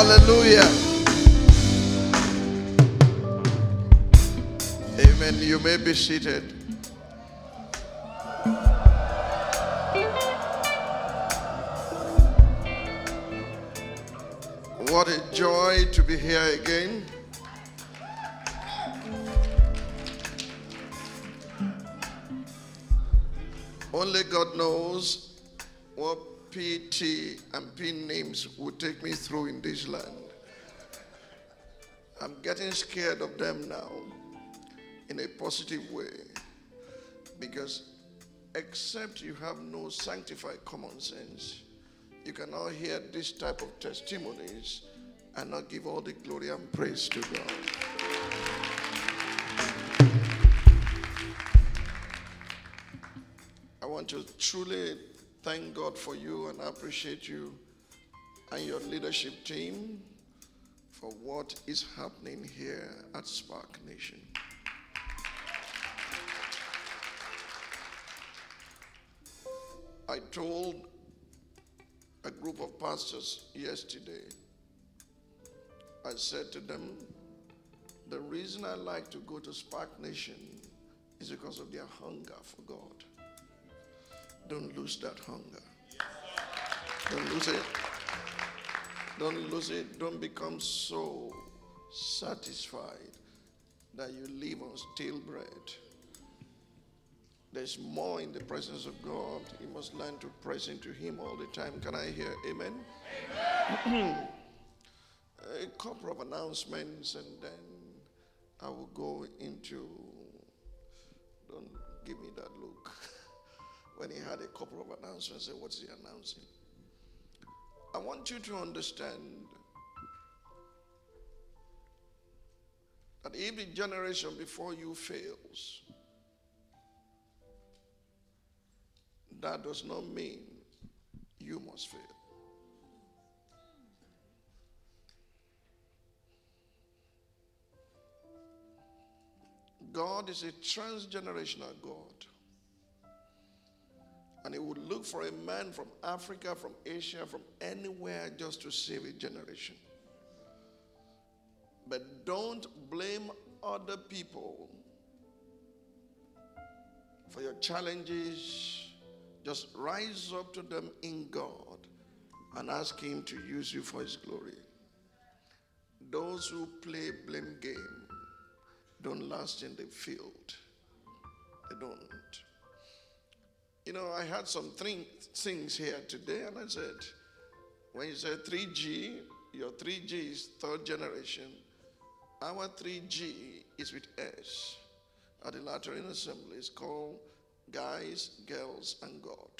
Hallelujah. Amen. You may be seated. What a joy to be here again. Only God knows what PT and pin names would take me through in this land. I'm getting scared of them now in a positive way, because except you have no sanctified common sense, you cannot hear this type of testimonies and not give all the glory and praise to God. I want to truly thank God for you and appreciate you and your leadership team for what is happening here at Spark Nation. I told a group of pastors yesterday, I said to them, the reason I like to go to Spark Nation is because of their hunger for God. Don't lose that hunger. Don't lose it. Don't lose it. Don't become so satisfied that you live on stale bread. There's more in the presence of God. You must learn to press into Him all the time. Can I hear amen? Amen. A couple of announcements and then I will go into, don't give me that look. When he had a couple of announcements, I said, what's he announcing? I want you to understand that if the generation before you fails, that does not mean you must fail. God is a transgenerational God. And He would look for a man from Africa, from Asia, from anywhere just to save a generation. But don't blame other people for your challenges. Just rise up to them in God and ask Him to use you for His glory. Those who play blame game don't last in the field. They don't. You know, I had some things here today, and I said, when you say 3G, your 3G is third generation. Our 3G is with S. At the Lateran Assembly, it's called Guys, Girls, and God.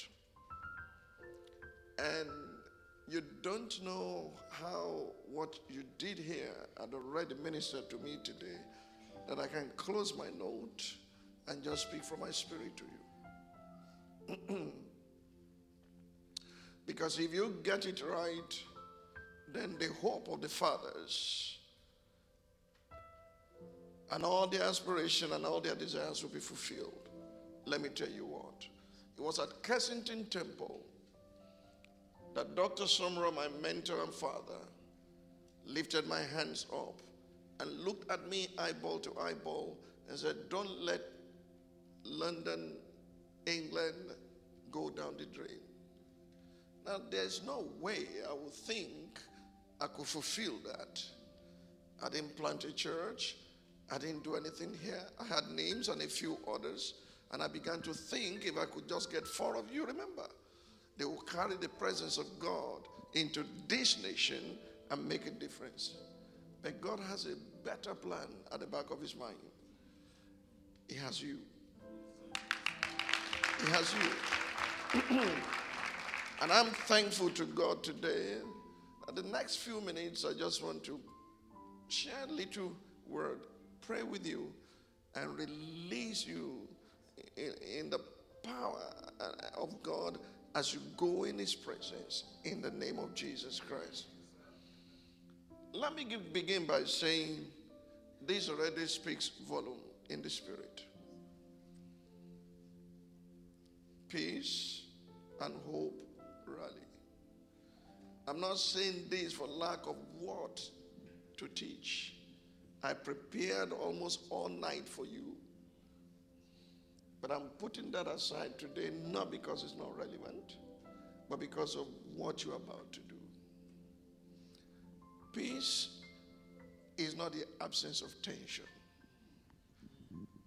And you don't know how what you did here had already ministered to me today, that I can close my note and just speak from my spirit to you. Because if you get it right, then the hope of the fathers and all their aspiration and all their desires will be fulfilled. Let me tell you what. It was at Kensington Temple that Dr. Somra, my mentor and father, lifted my hands up and looked at me eyeball to eyeball and said, don't let London, England go down the drain. Now, there's no way I would think I could fulfill that. I didn't plant a church. I didn't do anything here. I had Nims and a few others. And I began to think, if I could just get four of you, remember, they will carry the presence of God into this nation and make a difference. But God has a better plan at the back of His mind. He has you. He has you. And I'm thankful to God today. At the next few minutes, I just want to share a little word, pray with you, and release you in the power of God as you go in His presence in the name of Jesus Christ. Let me begin by saying this already speaks volume in the spirit. Peace and hope rally. I'm not saying this for lack of what to teach. I prepared almost all night for you. But I'm putting that aside today, not because it's not relevant, but because of what you're about to do. Peace is not the absence of tension.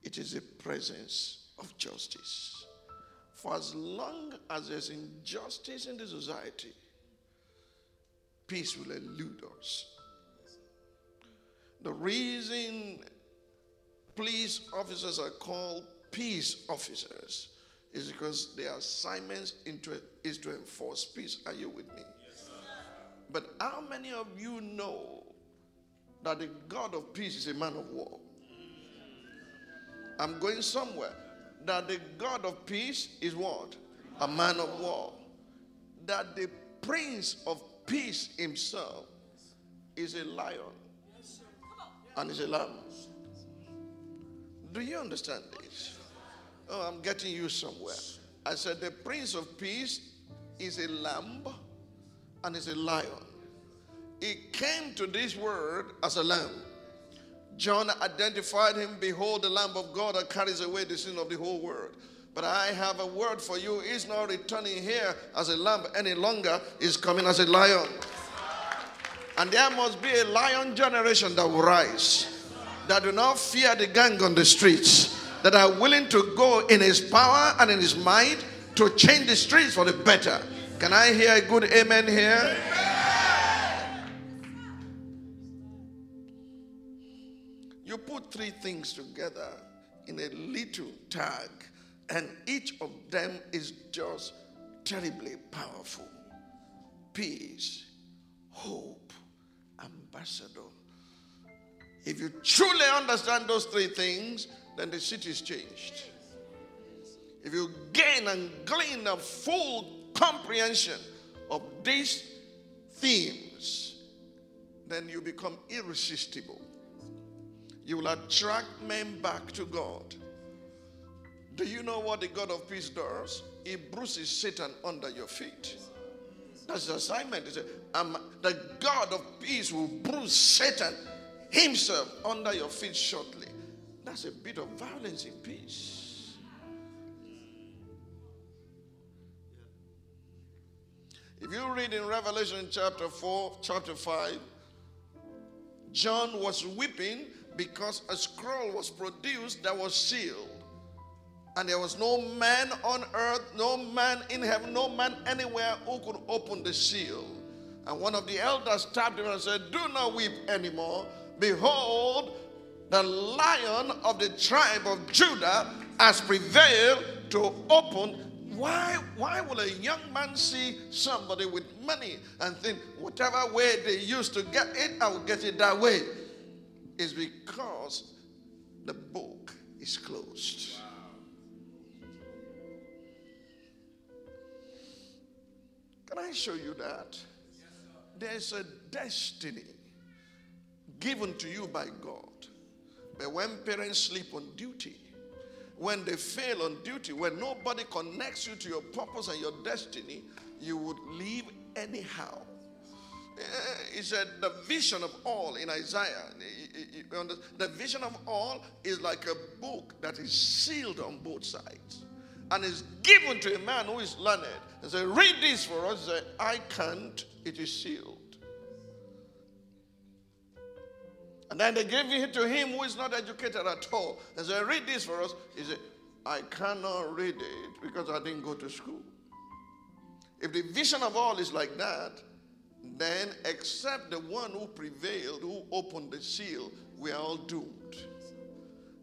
It is the presence of justice. For as long as there's injustice in the society, peace will elude us. The reason police officers are called peace officers is because their assignment is to enforce peace. Are you with me? Yes, sir. But how many of you know that the God of peace is a man of war? I'm going somewhere. That the God of peace is what? A man of war. That the Prince of Peace himself is a lion and is a lamb. Do you understand this? Oh, I'm getting you somewhere. I said the Prince of Peace is a lamb and is a lion. He came to this world as a lamb. John identified him, behold, the Lamb of God that carries away the sin of the whole world. But I have a word for you. He's not returning here as a lamb any longer. He's coming as a lion. And there must be a lion generation that will rise, that do not fear the gang on the streets, that are willing to go in his power and in his might to change the streets for the better. Can I hear a good amen here? Amen. You put three things together in a little tag, and each of them is just terribly powerful. Peace, hope, ambassador. If you truly understand those three things, then the city is changed. If you gain and glean a full comprehension of these themes, then you become irresistible. You will attract men back to God. Do you know what the God of peace does? He bruises Satan under your feet. That's the assignment. The God of peace will bruise Satan himself under your feet shortly. That's a bit of violence in peace. If you read in Revelation chapter 4, chapter 5, John was weeping because a scroll was produced that was sealed. And there was no man on earth, no man in heaven, no man anywhere who could open the seal. And one of the elders tapped him and said, "Do not weep anymore. Behold, the Lion of the tribe of Judah has prevailed to open." Why will a young man see somebody with money and think, whatever way they used to get it, I will get it that way? Is because the book is closed. Wow. Can I show you that? Yes, there's a destiny given to you by God. But when parents sleep on duty, when they fail on duty, when nobody connects you to your purpose and your destiny, you would live anyhow. He said the vision of all in Isaiah. The vision of all is like a book that is sealed on both sides and is given to a man who is learned. He said, "Read this for us." He said, "I can't, it is sealed." And then they gave it to him who is not educated at all. He said, "Read this for us." He said, "I cannot read it because I didn't go to school." If the vision of all is like that, then except the one who prevailed, who opened the seal, we are all doomed.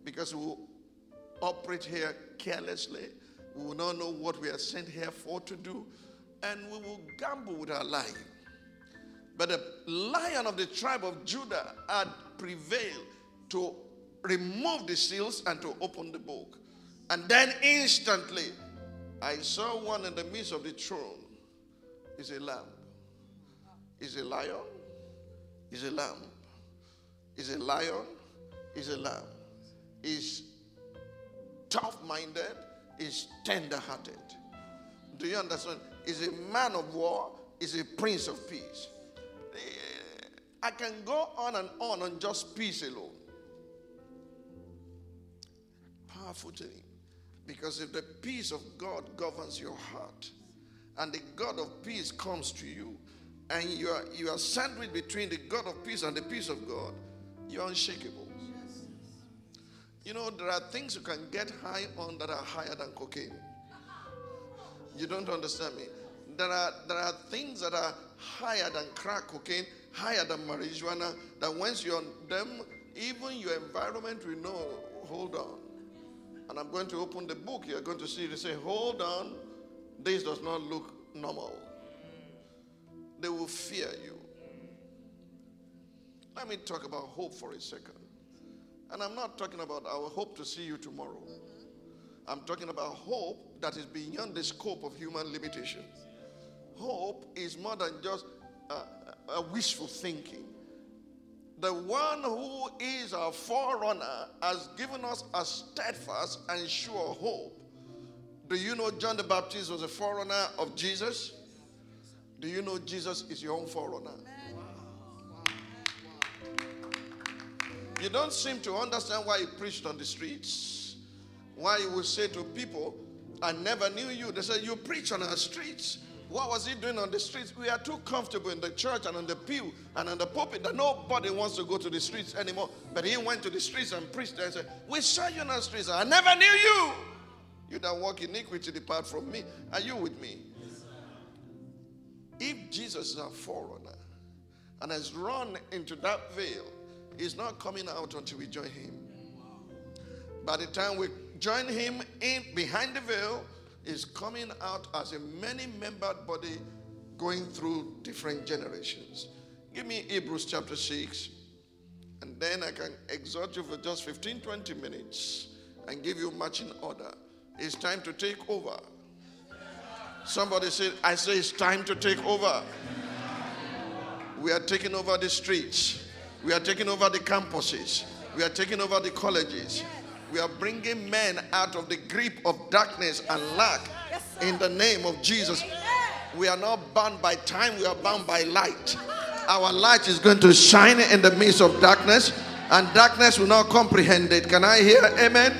Because we will operate here carelessly. We will not know what we are sent here for to do. And we will gamble with our life. But the Lion of the tribe of Judah had prevailed to remove the seals and to open the book. And then instantly, I saw one in the midst of the throne. It's a lamb. Is a lion, is a lamb. Is a lion, is a lamb. Is tough-minded, is tender-hearted. Do you understand? Is a man of war, is a Prince of Peace. I can go on and on just peace alone. Powerful to me. Because if the peace of God governs your heart, and the God of peace comes to you, and you are sandwiched between the God of peace and the peace of God, you're unshakable. Yes. You know, there are things you can get high on that are higher than cocaine. You don't understand me. There are things that are higher than crack cocaine, higher than marijuana, that once you're on them, even your environment will know, hold on. And I'm going to open the book. You're going to see it say, hold on, this does not look normal. They will fear you. Let me talk about hope for a second. And I'm not talking about our hope to see you tomorrow. I'm talking about hope that is beyond the scope of human limitation. Hope is more than just a wishful thinking. The one who is our forerunner has given us a steadfast and sure hope. Do you know John the Baptist was a forerunner of Jesus? Do you know Jesus is your own forerunner? Wow. You don't seem to understand why he preached on the streets. Why he would say to people, I never knew you. They said, you preach on our streets. What was he doing on the streets? We are too comfortable in the church and on the pew and on the pulpit that nobody wants to go to the streets anymore. But he went to the streets and preached there and said, we saw you on the streets. I never knew you. You that walk in iniquity, depart from me. Are you with me? Yes, if Jesus is a forerunner and has run into that veil, he's not coming out until we join him. By the time we join him in behind the veil, is coming out as a many-membered body going through different generations. Give me Hebrews chapter 6, and then I can exhort you for just 15, 20 minutes and give you matching order. It's time to take over. Somebody said, I say it's time to take over. We are taking over the streets. We are taking over the campuses. We are taking over the colleges. We are bringing men out of the grip of darkness and lack in the name of Jesus. We are not bound by time. We are bound by light. Our light is going to shine in the midst of darkness, and darkness will not comprehend it. Can I hear amen? Amen.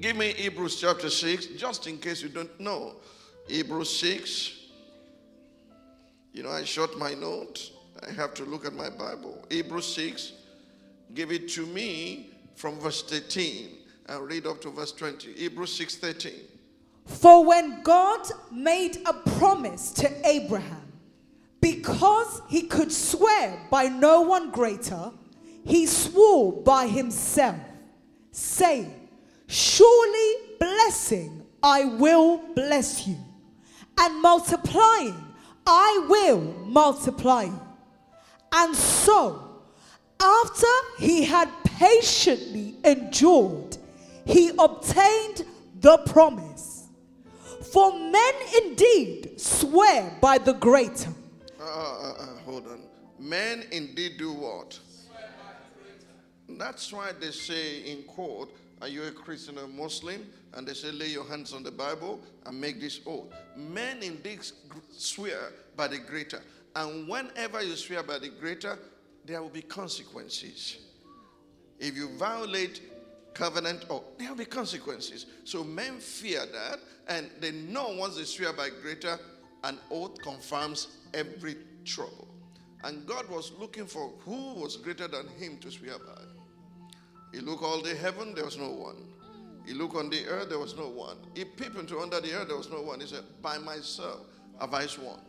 Give me Hebrews chapter 6, just in case you don't know. Hebrews 6. You know, I shot my note. I have to look at my Bible. Hebrews 6. Give it to me. From verse 13, I'll read up to verse 20. Hebrews 6:13. For when God made a promise to Abraham, because he could swear by no one greater, he swore by himself, saying, surely blessing I will bless you, and multiplying I will multiply you. And so, after he had patiently endured, he obtained the promise. For men indeed swear by the greater. Hold on. Men indeed do what? Swear by the greater. That's why they say in court, are you a Christian or a Muslim? And they say, lay your hands on the Bible and make this oath. Men indeed swear by the greater. And whenever you swear by the greater, there will be consequences. If you violate covenant, there will be consequences. So men fear that, and they know once they swear by greater, an oath confirms every trouble. And God was looking for who was greater than him to swear by. He looked all the heaven, there was no one. He looked on the earth, there was no one. He peeped into under the earth, there was no one. He said, by myself have I sworn.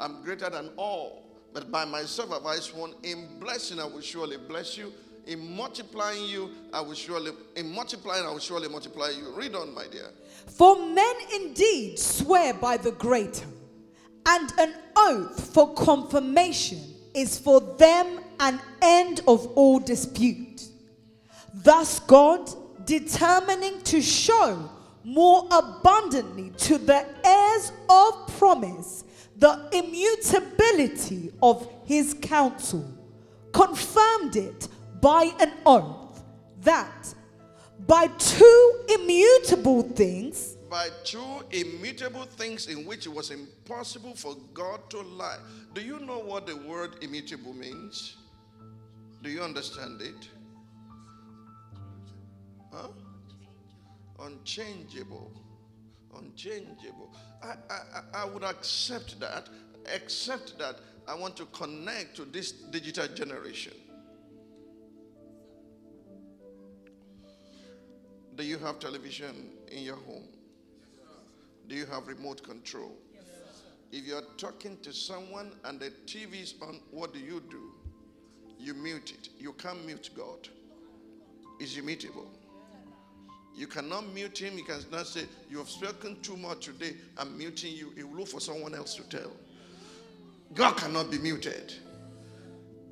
I'm greater than all, but by myself have I sworn. In blessing I will surely bless you. In multiplying, I will surely multiply you. Read on, my dear. For men indeed swear by the greater, and an oath for confirmation is for them an end of all dispute. Thus God, determining to show more abundantly to the heirs of promise the immutability of his counsel, confirmed it by an oath, that by two immutable things, by two immutable things in which it was impossible for God to lie. Do you know what the word immutable means? Do you understand it? Huh? Unchangeable. Unchangeable. I would accept that, except that I want to connect to this digital generation. Do you have television in your home? Yes, sir. Do you have remote control? Yes, sir. If you're talking to someone and the TV's on, what do? You mute it. You can't mute God. He's immutable. You cannot mute him. You cannot say, you have spoken too much today. I'm muting you. He will look for someone else to tell. God cannot be muted.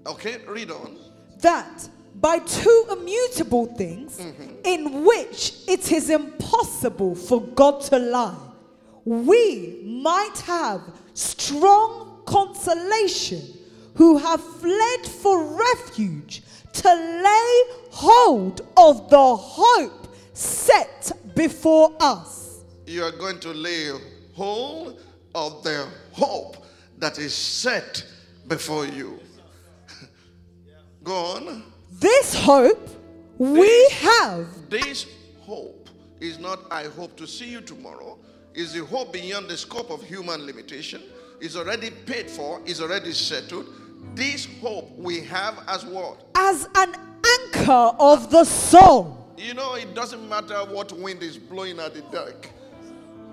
Okay, read on. That by two immutable things, in which it is impossible for God to lie, we might have strong consolation who have fled for refuge to lay hold of the hope set before us. You are going to lay hold of the hope that is set before you. Go on. This hope is not I hope to see you tomorrow. It's the hope beyond the scope of human limitation. It's already paid for. It's already settled. This hope we have as what? As an anchor of the soul. You know, it doesn't matter what wind is blowing at the deck.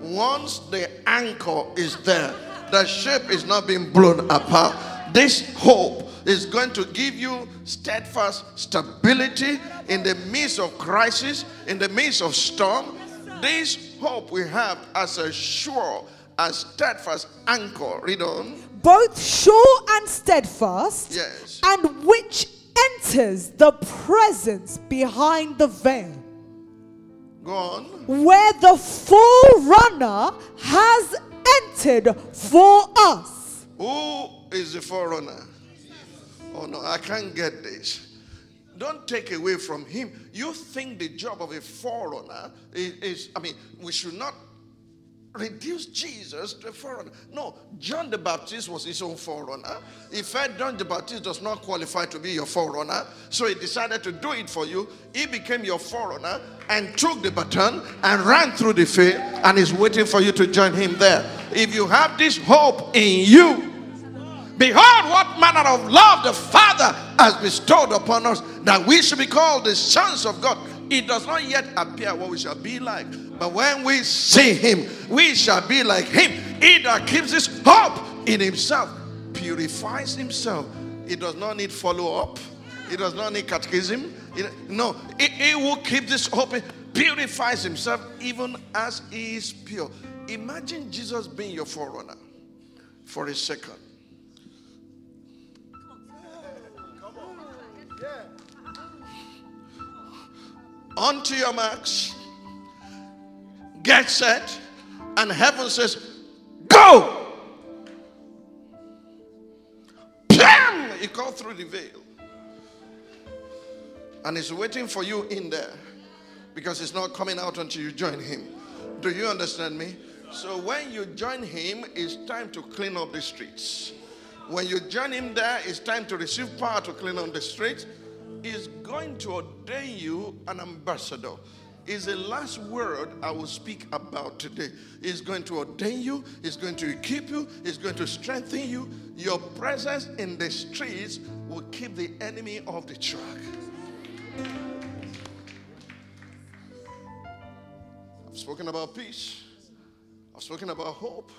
Once the anchor is there, the ship is not being blown apart. This hope is going to give you steadfast stability in the midst of crisis, in the midst of storm. This hope we have as a sure, as steadfast anchor. Read on. Both sure and steadfast, yes, and which enters the presence behind the veil. Go on. Where the forerunner has entered for us. Who is the forerunner? Oh no, I can't get this. Don't take away from him. You think the job of a forerunner is we should not reduce Jesus to a forerunner. No, John the Baptist was his own forerunner. In fact, John the Baptist does not qualify to be your forerunner, so he decided to do it for you. He became your forerunner and took the baton and ran through the field and is waiting for you to join him there. If you have this hope in you, behold what manner of love the Father has bestowed upon us, that we should be called the sons of God. It does not yet appear what we shall be like, but when we see him, we shall be like him. He that keeps his hope in himself purifies himself. It does not need follow-up. It does not need catechism. He will keep this hope, purifies himself even as he is pure. Imagine Jesus being your forerunner for a second. Onto your marks, get set, and heaven says, go! Bam! You go through the veil. And it's waiting for you in there, because it's not coming out until you join him. Do you understand me? So when you join him, it's time to clean up the streets. When you join him there, it's time to receive power to clean up the streets. Is going to ordain you an ambassador. Is the last word I will speak about today. Is going to ordain you. Is going to equip you. Is going to strengthen you. Your presence in the streets will keep the enemy off the track. I've spoken about peace. I've spoken about hope.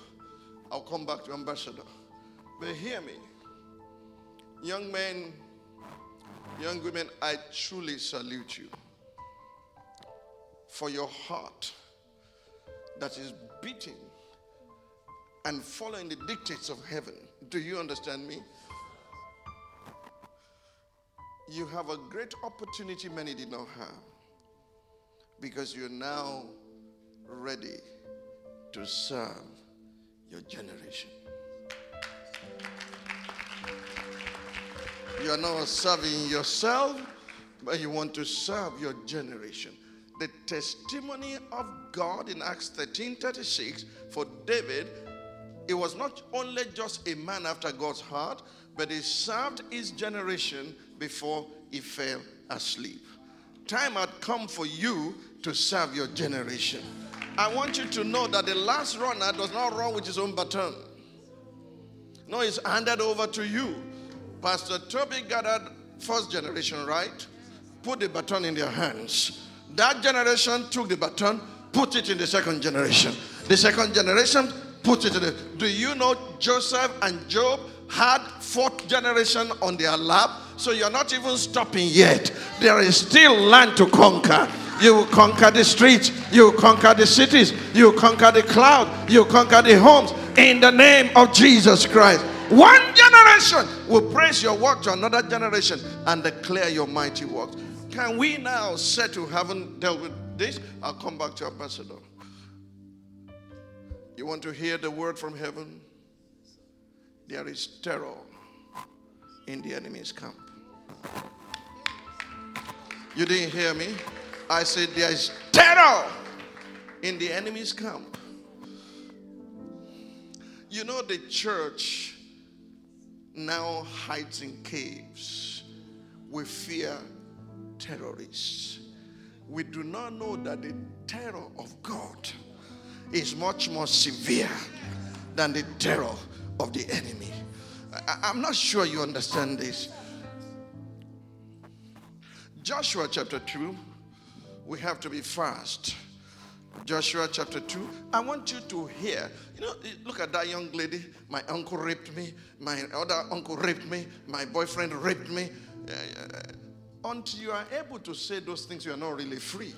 I'll come back to ambassador. But hear me. Young men, young women, I truly salute you for your heart that is beating and following the dictates of heaven. Do you understand me? You have a great opportunity many did not have, because you're now ready to serve your generation. You are not serving yourself, but you want to serve your generation. the testimony of God in Acts 13:36 for David. It was not only just a man after God's heart, but he served his generation before he fell asleep. Time had come for you to serve your generation. I want you to know that the last runner does not run with his own baton. No, it's handed over to you. Pastor Toby gathered first generation, right? Put the baton in their hands. That generation took the baton, put it in the second generation. The second generation put it in the... Do you know Joseph and Job had fourth generation on their lap? So you're not even stopping yet. There is still land to conquer. You will conquer the streets. You will conquer the cities. You will conquer the cloud. You will conquer the homes. In the name of Jesus Christ. One generation will praise your work to another generation and declare your mighty works. Can we now say to heaven, dealt with this? I'll come back to Ambassador. You want to hear the word from heaven? There is terror in the enemy's camp. You didn't hear me? I said there is terror in the enemy's camp. You know, the church now hides in caves. We fear terrorists. We do not know that the terror of God is much more severe than the terror of the enemy. I'm not sure you understand this. Joshua chapter 2, we have to be fast. Joshua chapter 2, I want you to hear. You know, look at that young lady. My uncle raped me. My other uncle raped me. My boyfriend raped me. Until you are able to say those things, you are not really free.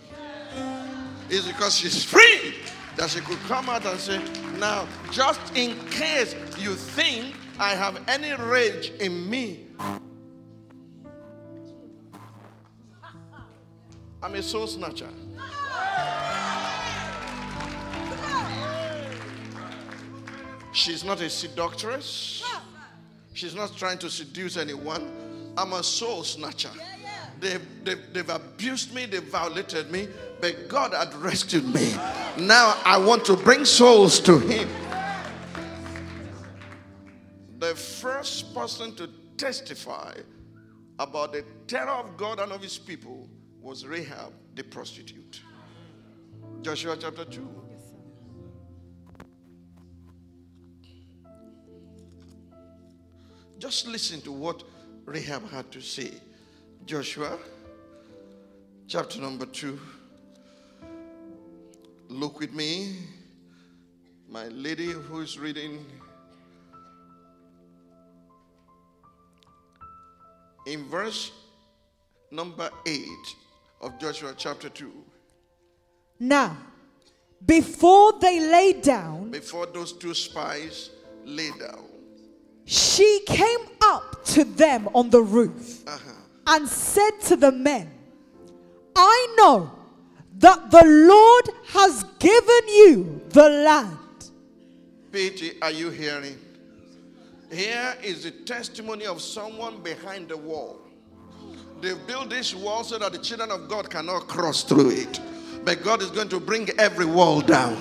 It's because she's free that she could come out and say, now, just in case you think I have any rage in me, I'm a soul snatcher. She's not a seductress. She's not trying to seduce anyone. I'm a soul snatcher. They've abused me. They've violated me. But God had rescued me. Now I want to bring souls to Him. The first person to testify about the terror of God and of His people was Rahab the prostitute. Joshua chapter 2. Just listen to what Rahab had to say. Joshua, chapter number 2. Look with me. My lady who is reading. In verse number 8 of Joshua chapter 2. Now, before they lay down. Before those two spies lay down. She came up to them on the roof and said to the men, I know that the Lord has given you the land. Petey, are you hearing? Here is the testimony of someone behind the wall. They've built this wall so that the children of God cannot cross through it. But God is going to bring every wall down.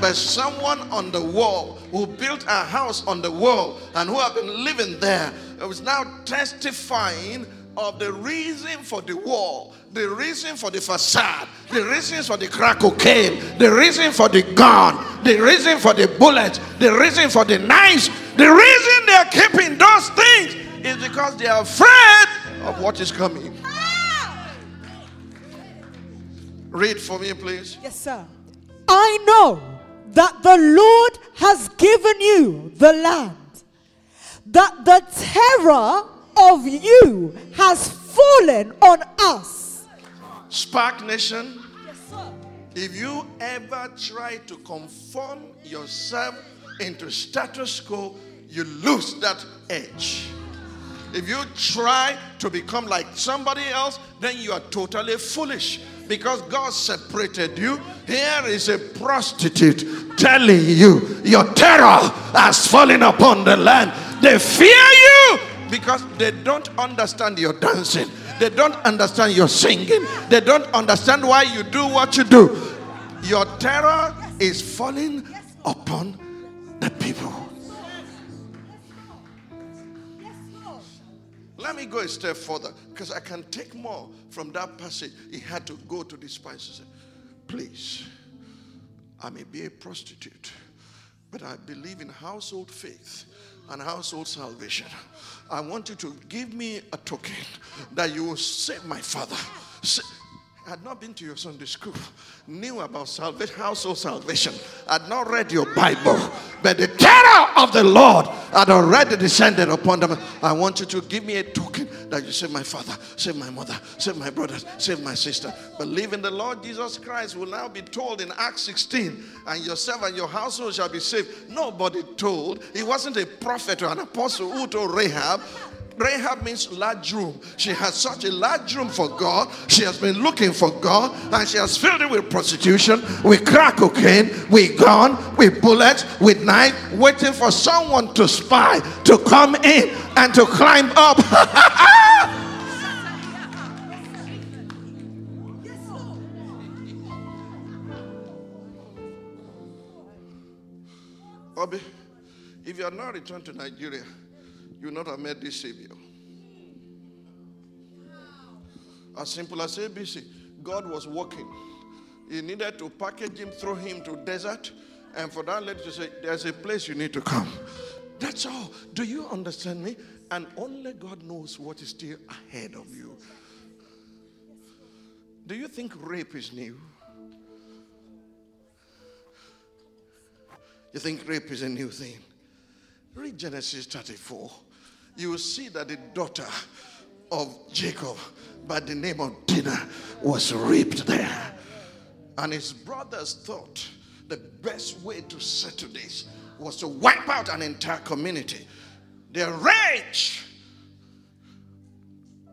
But someone on the wall who built a house on the wall and who have been living there is now testifying of the reason for the wall, the reason for the facade, the reasons for the crack cocaine, the reason for the gun, the reason for the bullets, the reason for the knives. The reason they are keeping those things is because they are afraid of what is coming. Read for me, please. Yes, sir. I know that the Lord has given you the land, that the terror of you has fallen on us. Spark Nation, if you ever try to conform yourself into status quo, you lose that edge. If you try to become like somebody else, then you are totally foolish. Because God separated you. Here is a prostitute telling you your terror has fallen upon the land. They fear you because they don't understand your dancing. They don't understand your singing. They don't understand why you do what you do. Your terror is falling upon the people. Let me go a step further, because I can take more from that passage. He had to go to these spies and say, please, I may be a prostitute, but I believe in household faith and household salvation. I want you to give me a token that you will save my father. I had not been to your Sunday school, knew about salvation, household salvation. I had not read your Bible, but the terror of the Lord had already descended upon them. I want you to give me a token that you save my father, save my mother, save my brothers, save my sister. Believe in the Lord Jesus Christ will now be told in Acts 16, and yourself and your household shall be saved. Nobody told. It wasn't a prophet or an apostle who told Rahab. Rahab means large room. She has such a large room for God. She has been looking for God, and she has filled it with prostitution, with crack cocaine, with gun, with bullets, with knife, waiting for someone to spy, to come in and to climb up. Obi, if you are not returned to Nigeria, you will not have met this Savior. As simple as ABC, God was working. He needed to package him, throw him to desert, and for that lady to say, there's a place you need to come. That's all. Do you understand me? And only God knows what is still ahead of you. Do you think rape is new? You think rape is a new thing? Read Genesis 34. You will see that the daughter of Jacob by the name of Dinah was raped there. And his brothers thought the best way to settle this was to wipe out an entire community. Their rage.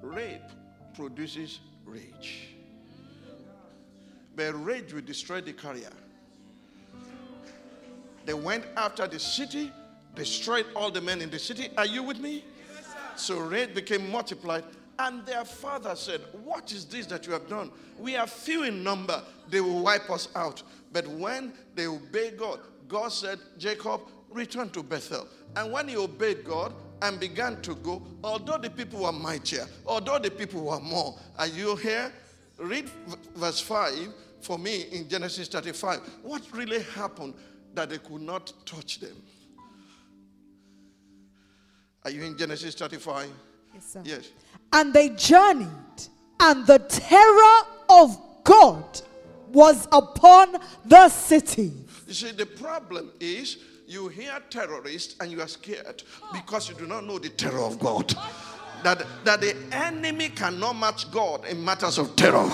Rape produces rage. But rage will destroy the career. They went after the city, destroyed all the men in the city. Are you with me? Yes, sir. So rape became multiplied, and their father said, what is this that you have done? We are few in number. They will wipe us out. But when they obey God, God said, Jacob, return to Bethel. And when he obeyed God and began to go, although the people were mightier, although the people were more. Are you here? Read verse 5 for me in Genesis 35. What really happened that they could not touch them? Are you in Genesis 35? Yes, sir. Yes. And they journeyed, and the terror of God was upon the city. You see, the problem is you hear terrorists and you are scared because you do not know the terror of God. That the enemy cannot match God in matters of terror.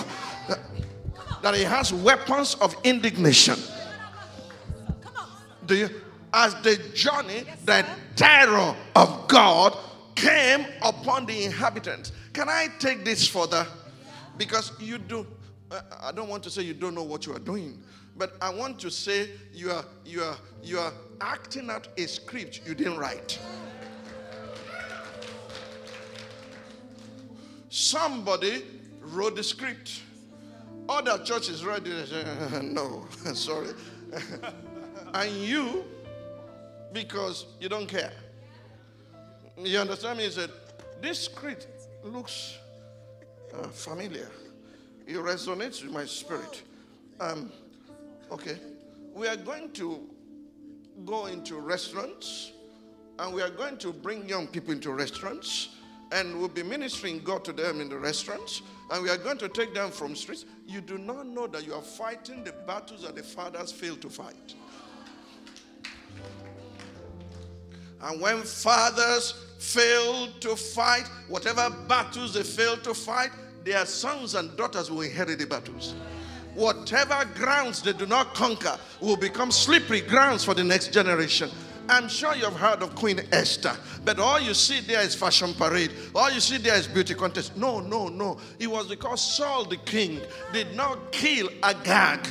That he has weapons of indignation. Do you? As the journey, the terror of God came upon the inhabitants. Can I take this further? Because you do. I don't want to say you don't know what you are doing, but I want to say you are acting out a script you didn't write. Somebody wrote the script. Other churches read it. No, sorry. And you. Because you don't care. You understand me? He said, this script looks familiar. It resonates with my spirit. Okay. We are going to go into restaurants. And we are going to bring young people into restaurants. And we'll be ministering God to them in the restaurants. And we are going to take them from streets. You do not know that you are fighting the battles that the fathers failed to fight. And when fathers fail to fight, whatever battles they fail to fight, their sons and daughters will inherit the battles. Whatever grounds they do not conquer will become slippery grounds for the next generation. I'm sure you've heard of Queen Esther, but all you see there is fashion parade. All you see there is beauty contest. No. It was because Saul the king did not kill Agag.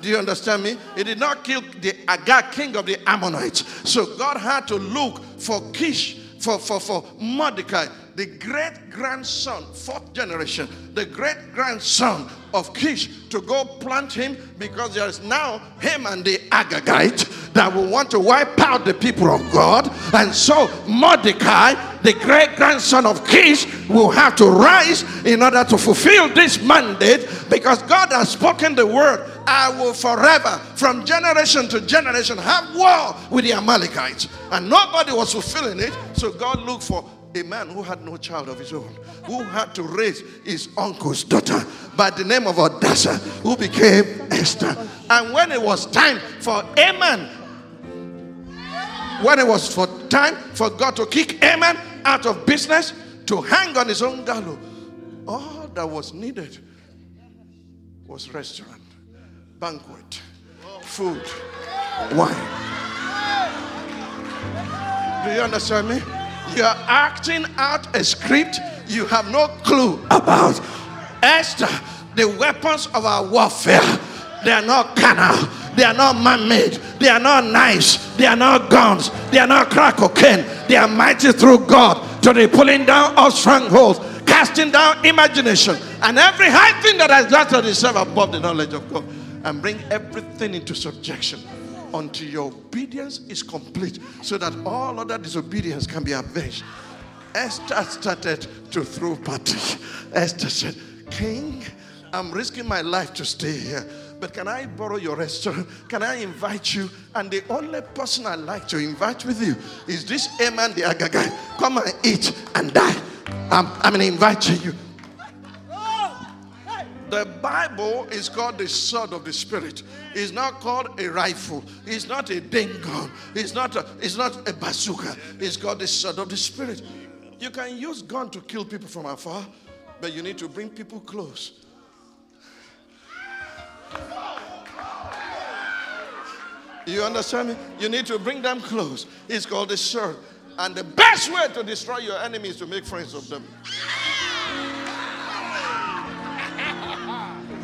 Do you understand me? He did not kill the Agag, king of the Ammonites. So God had to look for Kish, for Mordecai, the great-grandson, fourth generation, the great-grandson of Kish, to go plant him, because there is now Haman the Agagite that will want to wipe out the people of God. And so Mordecai, the great-grandson of Kish, will have to rise in order to fulfill this mandate, because God has spoken the word, I will forever, from generation to generation, have war with the Amalekites. And nobody was fulfilling it, so God looked for a man who had no child of his own, who had to raise his uncle's daughter by the name of Hadassah, who became Esther. And when it was time for Haman, when it was for time for God to kick Haman out of business, to hang on his own gallows, all that was needed was restaurant, banquet, food, wine. Do you understand me? You are acting out a script you have no clue about. Esther, the weapons of our warfare, they are not carnal, they are not man-made, they are not knives, they are not guns, they are not crack cocaine. They are mighty through God to the pulling down of strongholds, casting down imagination, and every high thing that has exalted itself above the knowledge of God, and bring everything into subjection, until your obedience is complete, so that all other disobedience can be avenged. Esther started to throw parties. Esther said, King, I'm risking my life to stay here, but can I borrow your restaurant? Can I invite you? And the only person I'd like to invite with you is this Haman the Agagite. Come and eat and die. I'm inviting you. The Bible is called the sword of the Spirit. It's not called a rifle. It's not a ding gun. It's not a bazooka. It's called the sword of the Spirit. You can use gun to kill people from afar, but you need to bring people close. You understand me? You need to bring them close. It's called the sword. And the best way to destroy your enemy is to make friends of them.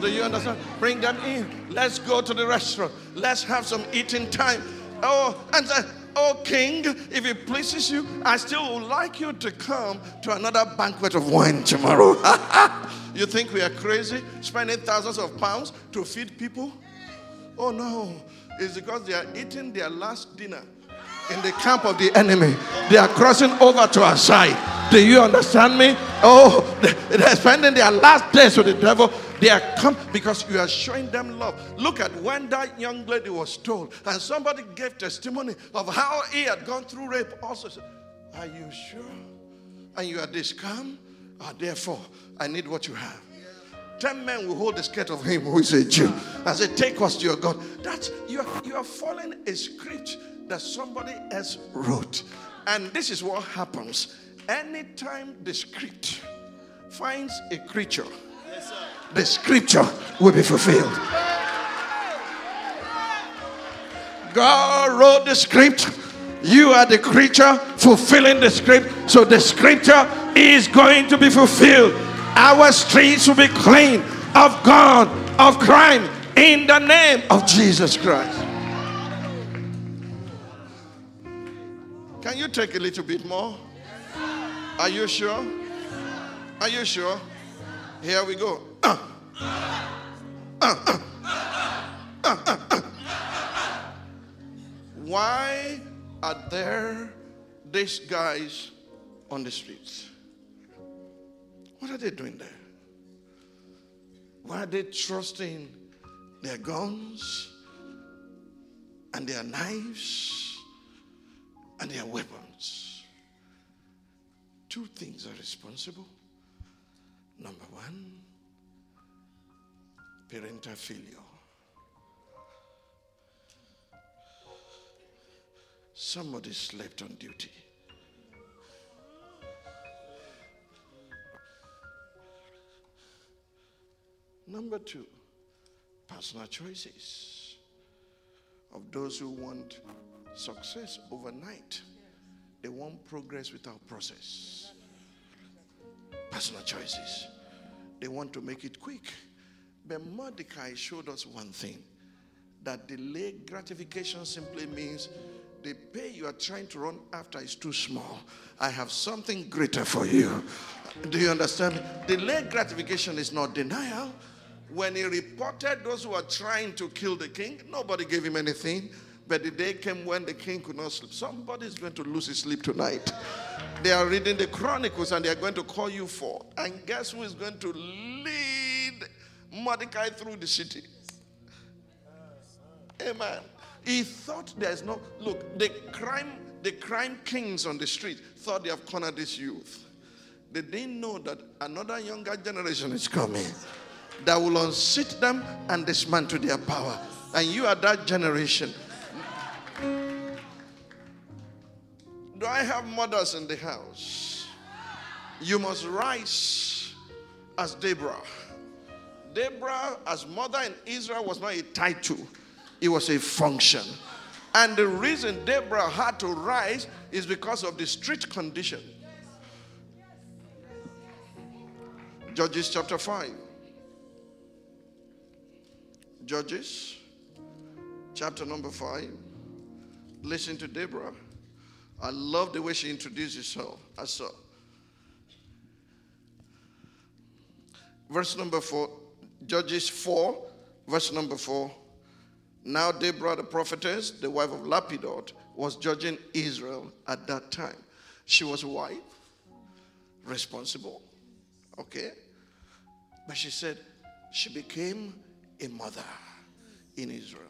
Do you understand? Bring them in. Let's go to the restaurant. Let's have some eating time. Oh, King, if it pleases you, I still would like you to come to another banquet of wine tomorrow. You think we are crazy, spending thousands of pounds to feed people? Oh, no. It's because they are eating their last dinner in the camp of the enemy. They are crossing over to our side. Do you understand me? Oh, they're spending their last days with the devil. They are come because you are showing them love. Look at when that young lady was told, and somebody gave testimony of how he had gone through rape also. Said, are you sure? And you are this calm? Therefore, I need what you have. 10 men will hold the skirt of him who is a Jew. I said, take us to your God. That's, you are following a script that somebody else wrote. And this is what happens. Anytime the script finds a creature, yes, sir, the scripture will be fulfilled. God wrote the script. You are the creature fulfilling the script. So the scripture is going to be fulfilled. Our streets will be clean of God, of crime, in the name of Jesus Christ. Can you take a little bit more? Are you sure? Are you sure? Here we go. Why are there these guys on the streets? What are they doing there? Why are they trusting their guns and their knives and their weapons? Two things are responsible. Number one, parental failure. Somebody slept on duty. Number two, personal choices of those who want success overnight. They want progress without process. Personal choices. They want to make it quick. But Mordecai showed us one thing, that delayed gratification simply means The pay you are trying to run after is too small. I have something greater for you. Do you understand? Delayed gratification is not denial. When he reported those who were trying to kill the king, nobody gave him anything. But the day came when the king could not sleep. Somebody's going to lose his sleep tonight. They are reading the Chronicles and they are going to call you forth. And guess who is going to lead Mordecai through the city? Amen. He thought there is no... Look, the crime kings on the street thought they have cornered this youth. They didn't know that another younger generation is coming that will unseat them and dismantle their power. And you are that generation. Do I have mothers in the house? You must rise as Deborah. Deborah, as mother in Israel, was not a title. It was a function. And the reason Deborah had to rise is because of the street condition. Judges chapter 5. Judges chapter number 5. Listen to Deborah. I love the way she introduced herself. Verse number 4. Judges 4. Verse number 4. Now Deborah the prophetess, the wife of Lapidot, was judging Israel at that time. She was wife, responsible, okay? But she said she became a mother in Israel.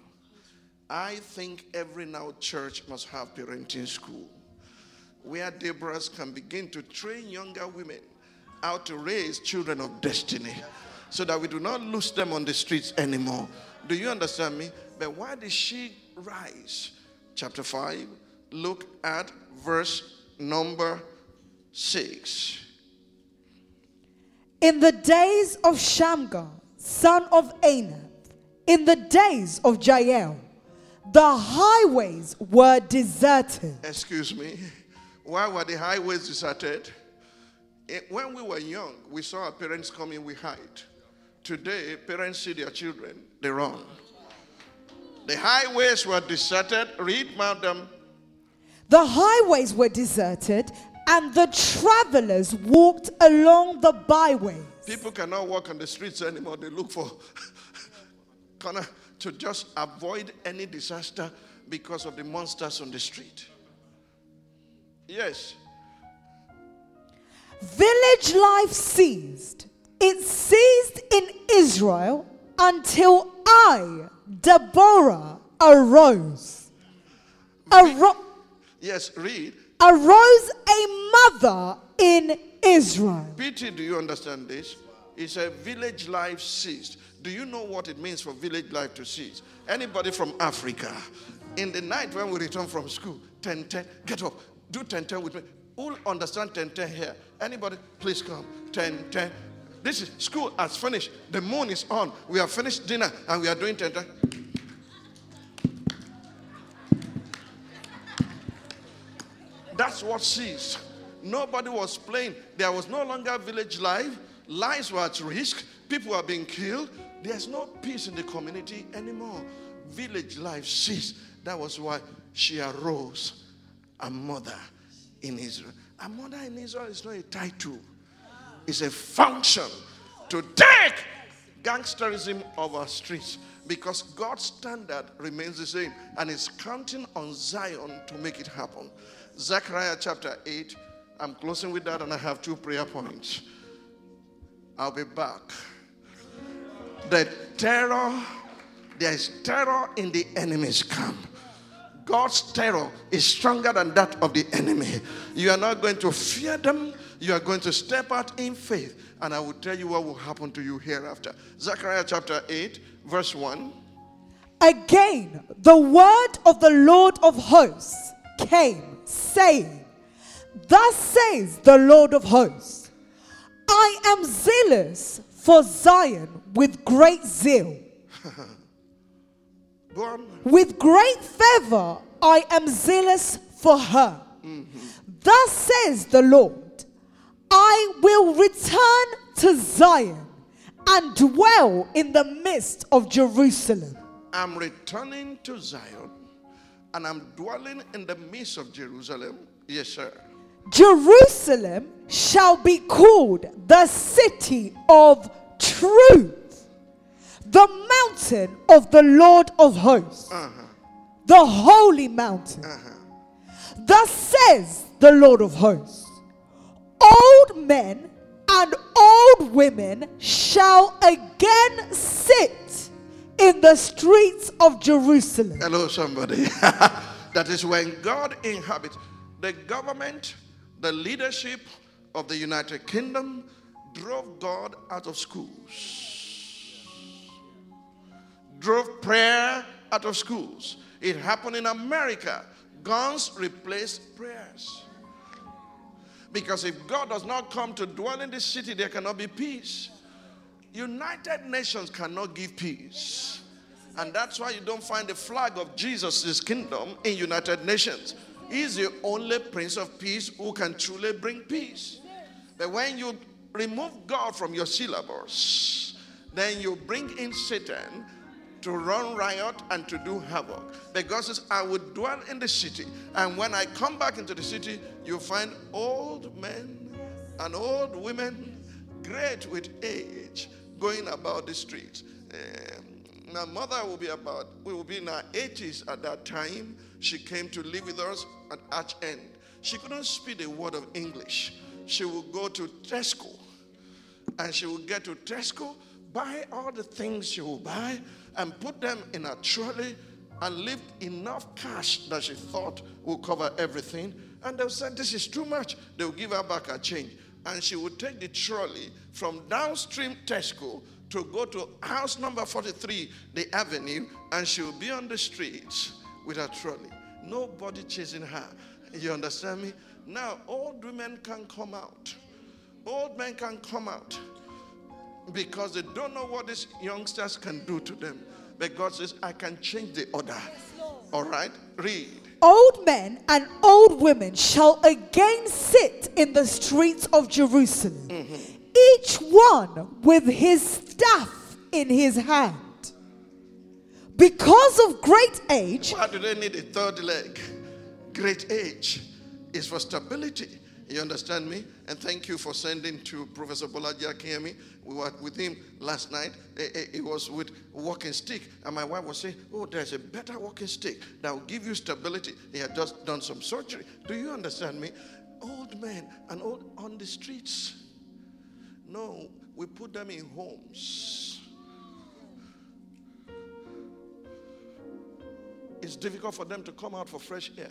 I think every now church must have parenting school where Deborahs can begin to train younger women how to raise children of destiny so that we do not lose them on the streets anymore. Do you understand me? But why did she rise? Chapter 5, look at verse number 6. In the days of Shamgar, son of Anath, in the days of Jael, the highways were deserted. Excuse me. Why were the highways deserted? When we were young, we saw our parents coming, we hide. Today, parents see their children, they run. The highways were deserted. Read, madam. The highways were deserted, and the travelers walked along the byways. People cannot walk on the streets anymore. They look for to just avoid any disaster because of the monsters on the street. Yes. Village life ceased. It ceased in Israel until I, Deborah, arose. Read. Arose a mother in Israel. Pity, do you understand this? It's a village life ceased. Do you know what it means for village life to cease? Anybody from Africa, in the night when we return from school, 10-10, get up, do 10-10 with me. Who understand 10-10 here? Anybody, please come. 10-10. This is school has finished. The moon is on. We have finished dinner and we are doing 10-10. That's what ceased. Nobody was playing. There was no longer village life. Lives were at risk. People were being killed. There's no peace in the community anymore. Village life ceased. That was why she arose a mother in Israel. A mother in Israel is not a title. It's a function to take gangsterism of our streets because God's standard remains the same and is counting on Zion to make it happen. Zechariah chapter 8, I'm closing with that and I have 2 prayer points. I'll be back. There is terror in the enemy's camp. God's terror is stronger than that of the enemy. You are not going to fear them. You are going to step out in faith, and I will tell you what will happen to you hereafter. Zechariah chapter 8, verse 1. Again, the word of the Lord of hosts came, saying, Thus says the Lord of hosts, I am zealous for Zion with great zeal. Go on. With great fervor, I am zealous for her. Mm-hmm. Thus says the Lord, I will return to Zion and dwell in the midst of Jerusalem. I'm returning to Zion and am dwelling in the midst of Jerusalem. Yes, sir. Jerusalem shall be called the city of truth, the mountain of the Lord of hosts, the holy mountain. Thus says the Lord of hosts, old men and old women shall again sit in the streets of Jerusalem. Hello, somebody. That is when God inhabits the government. The leadership of the United Kingdom drove God out of schools. Drove prayer out of schools. It happened in America. Guns replaced prayers. Because if God does not come to dwell in this city, there cannot be peace. United Nations cannot give peace. And that's why you don't find the flag of Jesus' kingdom in United Nations. He's the only Prince of Peace who can truly bring peace. But when you remove God from your syllabus, then you bring in Satan to run riot and to do havoc. The God says, I will dwell in the city. And when I come back into the city, you find old men and old women, great with age, going about the streets. My mother will be in her 80s at that time. She came to live with us at Arch End. She couldn't speak a word of English. She would go to Tesco, and she would get to Tesco, buy all the things she would buy, and put them in a trolley, and leave enough cash that she thought would cover everything. And they would say, this is too much. They would give her back her change. And she would take the trolley from downstream Tesco to go to house number 43, the avenue, and she would be on the streets with her trolley. Nobody chasing her. You understand me? Now, old women can come out. Old men can come out because they don't know what these youngsters can do to them. But God says, I can change the order. Yes, Lord. All right? Read. Old men and old women shall again sit in the streets of Jerusalem, each one with his staff in his hand. Because of great age. Why do they need a third leg? Great age is for stability. You understand me? And thank you for sending to Professor Bolaji Akemi. We were with him last night. It was with walking stick. And my wife was saying, oh, there's a better walking stick that will give you stability. He had just done some surgery. Do you understand me? Old men and old on the streets. No, we put them in homes. It's difficult for them to come out for fresh air.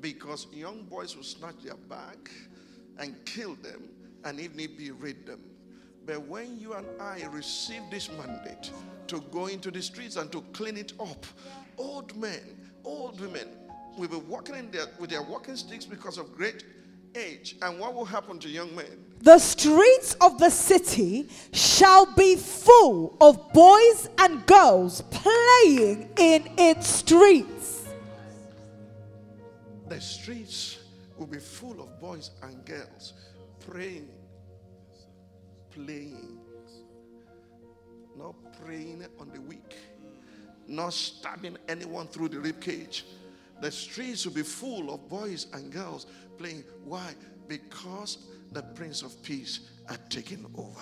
Because young boys will snatch their bag and kill them, and if need be, raid them. But when you and I receive this mandate to go into the streets and to clean it up, old men, old women will be walking in there with their walking sticks because of great age. And what will happen to young men? The streets of the city shall be full of boys and girls playing in its streets. The streets will be full of boys and girls praying, playing, not praying on the weak, not stabbing anyone through the ribcage. The streets will be full of boys and girls playing. Why? Because the Prince of Peace had taken over.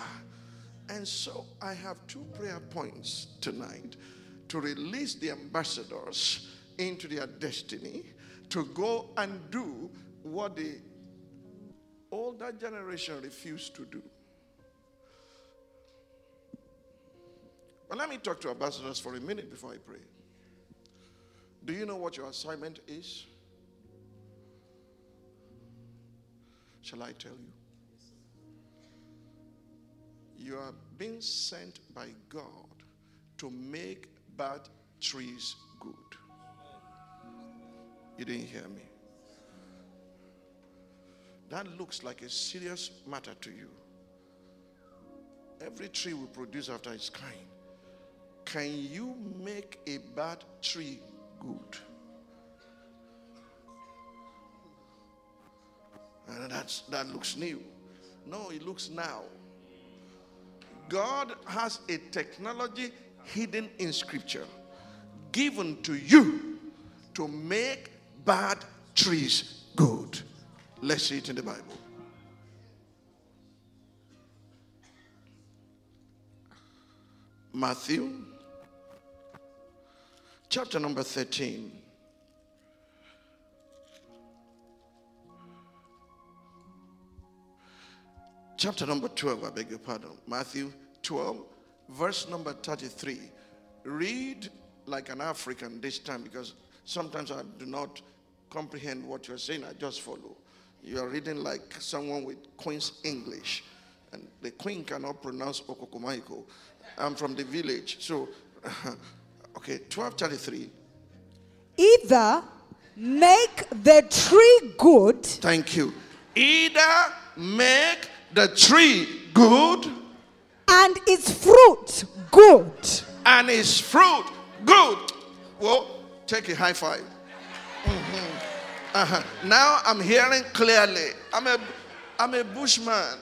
And so I have two prayer points tonight to release the ambassadors into their destiny, to go and do what the older generation refused to do. But let me talk to ambassadors for a minute before I pray. Do you know what your assignment is? Shall I tell you? You are being sent by God to make bad trees good. You didn't hear me. That looks like a serious matter to you. Every tree will produce after its kind. Can you make a bad tree good? And that looks new. No, it looks now. God has a technology hidden in Scripture, given to you to make bad trees good. Let's see it in the Bible. Matthew chapter number 13. Chapter number 12, I beg your pardon. Matthew 12, verse number 33. Read like an African this time, because sometimes I do not comprehend what you're saying. I just follow. You are reading like someone with Queen's English. And the Queen cannot pronounce Okokomaiko. I'm from the village. So, okay, 12:33. Either make the tree good. Thank you. Either make the tree good. And its fruit good. And its fruit good. Well, take a high five. Mm-hmm. Now I'm hearing clearly. I'm a bushman.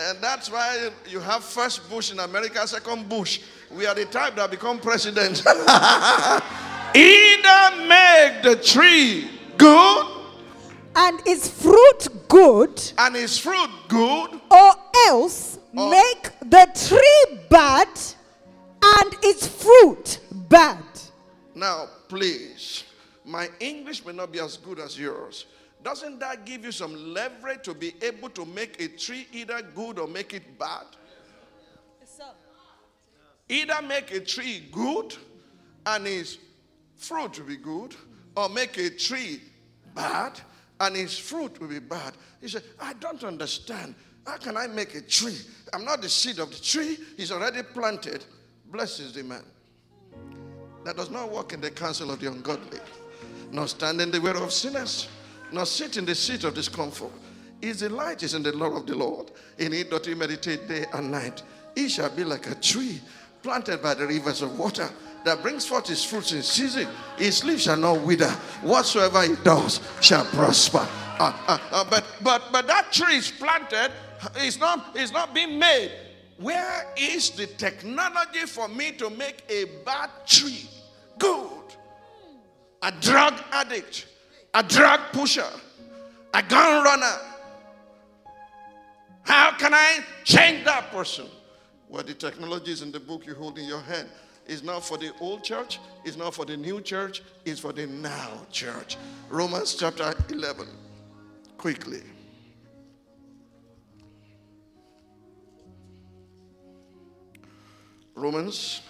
And that's why you have first Bush in America, second Bush. We are the type that become president. Either make the tree good. And its fruit good. And its fruit good. Or else make the tree bad and its fruit bad. Now, please, my English may not be as good as yours. Doesn't that give you some leverage to be able to make a tree either good or make it bad? Yes, sir. Either make a tree good and its fruit will be good, or make a tree bad and its fruit will be bad. You say, I don't understand. How can I make a tree? I'm not the seed of the tree. It's already planted. Blessed is the man that does not walk in the counsel of the ungodly, nor stand in the way of sinners, now sit in the seat of discomfort. His delight is in the law of the Lord. In it doth he meditate day and night. He shall be like a tree planted by the rivers of water, that brings forth his fruits in season. His leaves shall not wither. Whatsoever he does shall prosper. But that tree is planted. It's not being made. Where is the technology for me to make a bad tree good? A drug addict, a drug pusher, a gun runner. How can I change that person? Well, the technology is in the book you hold in your hand. It's not for the old church. It's not for the new church. It's for the now church. Romans chapter 11. Quickly. Romans,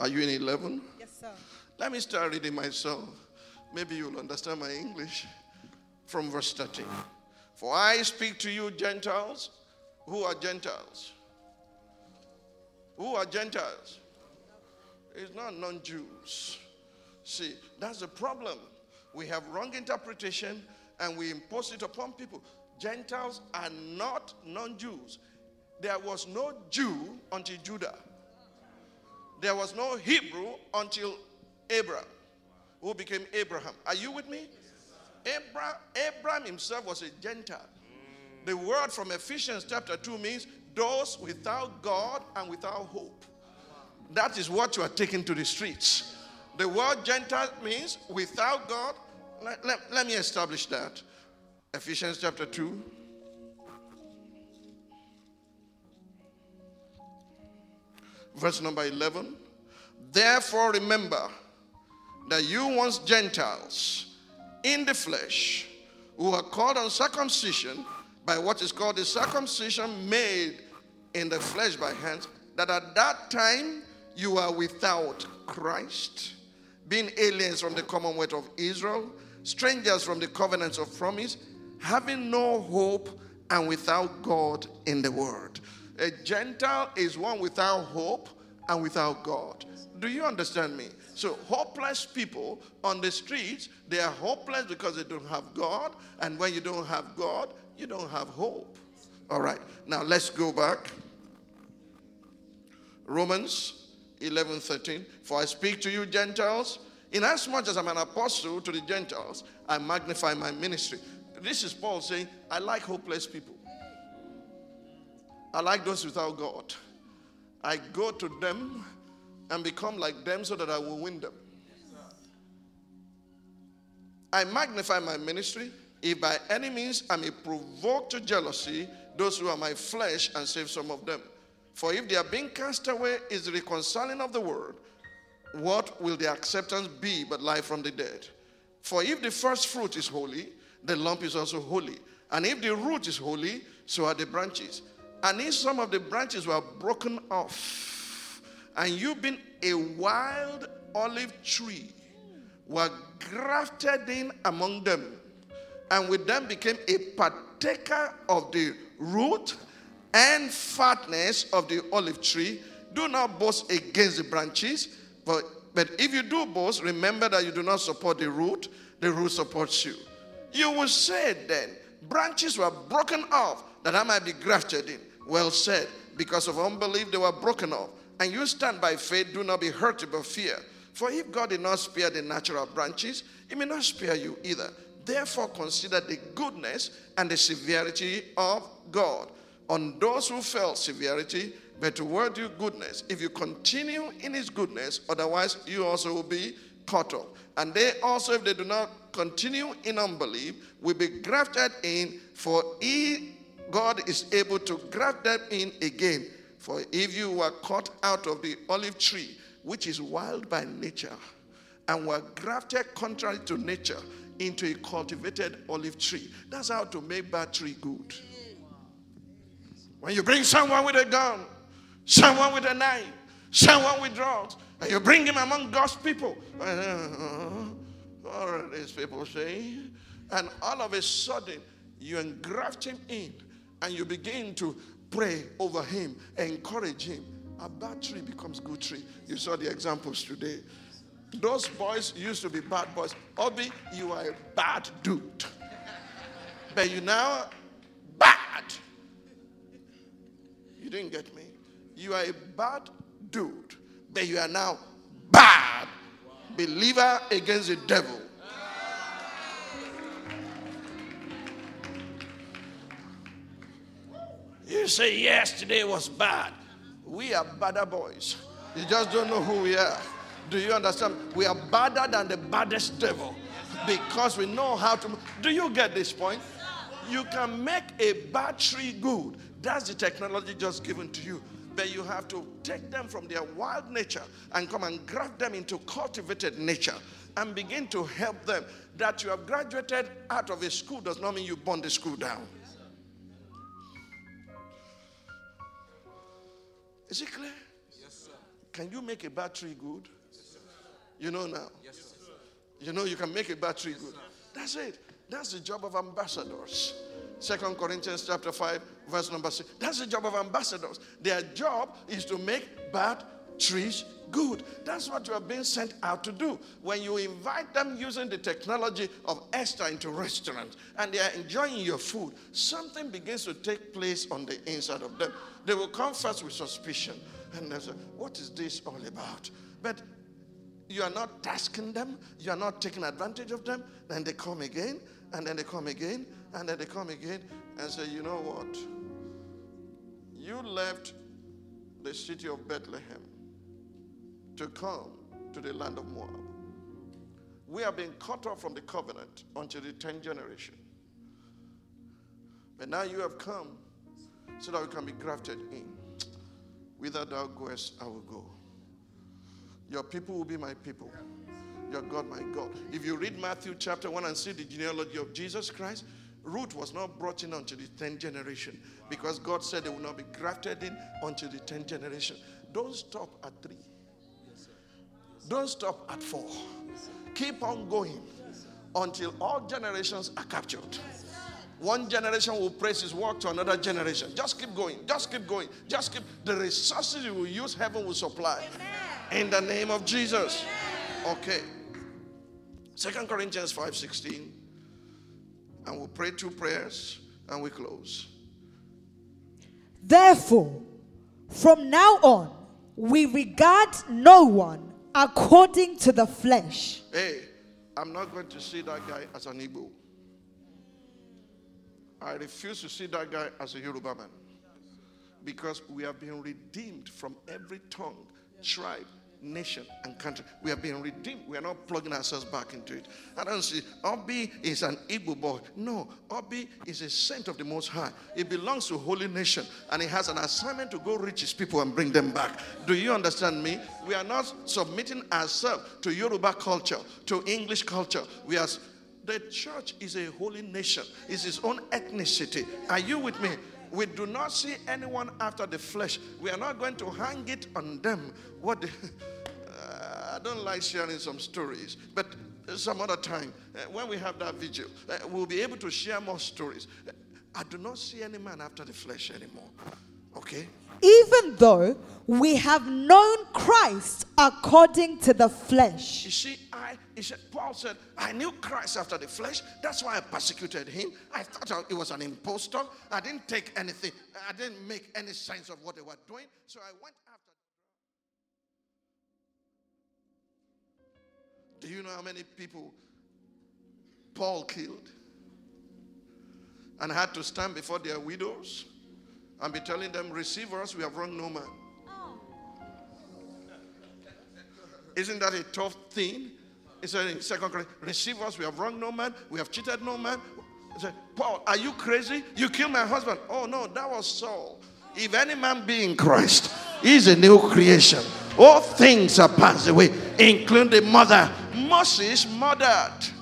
are you in 11? Yes, sir. Let me start reading myself. Maybe you'll understand my English. From verse 13. For I speak to you Gentiles. Who are Gentiles? Who are Gentiles? It's not non-Jews. See, that's the problem. We have wrong interpretation and we impose it upon people. Gentiles are not non-Jews. There was no Jew until Judah. There was no Hebrew until Abraham, who became Abraham. Are you with me? Yes, Abraham himself was a Gentile. The word from Ephesians chapter 2 means those without God and without hope. That is what you are taking to the streets. The word Gentile means without God. Let me establish that. Ephesians chapter 2. Verse number 11. Therefore remember that you once Gentiles in the flesh, who are called uncircumcision by what is called the circumcision made in the flesh by hands, that at that time you are without Christ, being aliens from the commonwealth of Israel, strangers from the covenants of promise, having no hope and without God in the world. A Gentile is one without hope and without God. Do you understand me? So hopeless people on the streets, they are hopeless because they don't have God. And when you don't have God, you don't have hope. All right. Now let's go back. Romans 11:13. For I speak to you Gentiles, inasmuch as I'm an apostle to the Gentiles, I magnify my ministry. This is Paul saying, I like hopeless people. I like those without God. I go to them and become like them so that I will win them. Yes, I magnify my ministry if by any means I may provoke to jealousy those who are my flesh and save some of them. For if their being cast away is the reconciling of the world, what will their acceptance be but life from the dead? For if the first fruit is holy, the lump is also holy. And if the root is holy, so are the branches. And if some of the branches were broken off, and you being a wild olive tree were grafted in among them, and with them became a partaker of the root and fatness of the olive tree, do not boast against the branches. But if you do boast, remember that you do not support the root supports you. You will say then, branches were broken off that I might be grafted in. Well said, because of unbelief they were broken off. And you stand by faith, do not be hurt by fear. For if God did not spare the natural branches, he may not spare you either. Therefore consider the goodness and the severity of God. On those who fell severity, but toward you goodness. If you continue in his goodness, otherwise you also will be cut off. And they also, if they do not continue in unbelief, will be grafted in, for God is able to graft them in again. For if you were cut out of the olive tree, which is wild by nature, and were grafted contrary to nature into a cultivated olive tree. That's how to make bad tree good. When you bring someone with a gun, someone with a knife, someone with drugs, and you bring him among God's people, all of these people say, and all of a sudden you engraft him in, and you begin to pray over him, encourage him. A bad tree becomes good tree. You saw the examples today. Those boys used to be bad boys. Obi, you are a bad dude. But you now bad. You didn't get me. You are a bad dude. But you are now bad. Wow. Believer against the devil. Wow. You say yesterday was bad. We are badder boys. You just don't know who we are. Do you understand? We are badder than the baddest devil because we know how to. Do you get this point? You can make a bad tree good. That's the technology just given to you. But you have to take them from their wild nature and come and graft them into cultivated nature and begin to help them. That you have graduated out of a school does not mean you burn the school down. Is it clear? Yes, sir. Can you make a bad tree good? You know now. Yes, sir. You know you can make a battery good. Yes, that's it. That's the job of ambassadors. 2 Corinthians chapter 5, verse number 6. That's the job of ambassadors. Their job is to make bad trees good. That's what you are being sent out to do. When you invite them using the technology of Esther into restaurants and they are enjoying your food, something begins to take place on the inside of them. They will come first with suspicion. And they'll say, what is this all about? But you are not tasking them. You are not taking advantage of them. Then they come again, and then they come again, and then they come again and say, you know what? You left the city of Bethlehem to come to the land of Moab. We have been cut off from the covenant until the 10th generation. But now you have come so that we can be grafted in. Whither thou goest, I will go. Your people will be my people. Your God, my God. If you read Matthew chapter 1 and see the genealogy of Jesus Christ, Ruth was not brought in until the 10th generation because God said they will not be grafted in until the 10th generation. Don't stop at 3. Don't stop at 4. Keep on going until all generations are captured. One generation will praise his work to another generation. Just keep going. Just keep going. Just keep. The resources you will use, heaven will supply. Amen. In the name of Jesus. Amen. Okay. 2 Corinthians 5:16. And we'll pray 2 prayers and we close. Therefore, from now on, we regard no one according to the flesh. Hey, I'm not going to see that guy as an Igbo. I refuse to see that guy as a Yoruba man because we have been redeemed from every tongue, tribe, nation, and country. We have been redeemed. We are not plugging ourselves back into it. I don't see Obi is an Igbo boy. No, Obi is a saint of the Most High. He belongs to Holy Nation, and he has an assignment to go reach his people and bring them back. Do you understand me? We are not submitting ourselves to Yoruba culture, to English culture. We are. The church is a holy nation. It's its own ethnicity. Are you with me? We do not see anyone after the flesh. We are not going to hang it on them. I don't like sharing some stories, but some other time, when we have that vigil, we'll be able to share more stories. I do not see any man after the flesh anymore. Okay? Even though we have known Christ according to the flesh. You see, Paul said, I knew Christ after the flesh. That's why I persecuted him. I thought it was an impostor. I didn't take anything. I didn't make any sense of what they were doing. So I went after. Do you know how many people Paul killed? And had to stand before their widows? And be telling them, receive us, we have wronged no man. Oh. Isn't that a tough thing? It's in 2 Corinthians, receive us, we have wronged no man, we have cheated no man. I said, Paul, are you crazy? You killed my husband. Oh no, that was Saul. Oh. If any man be in Christ, he is a new creation. All things are passed away, including the mother. Moses murdered.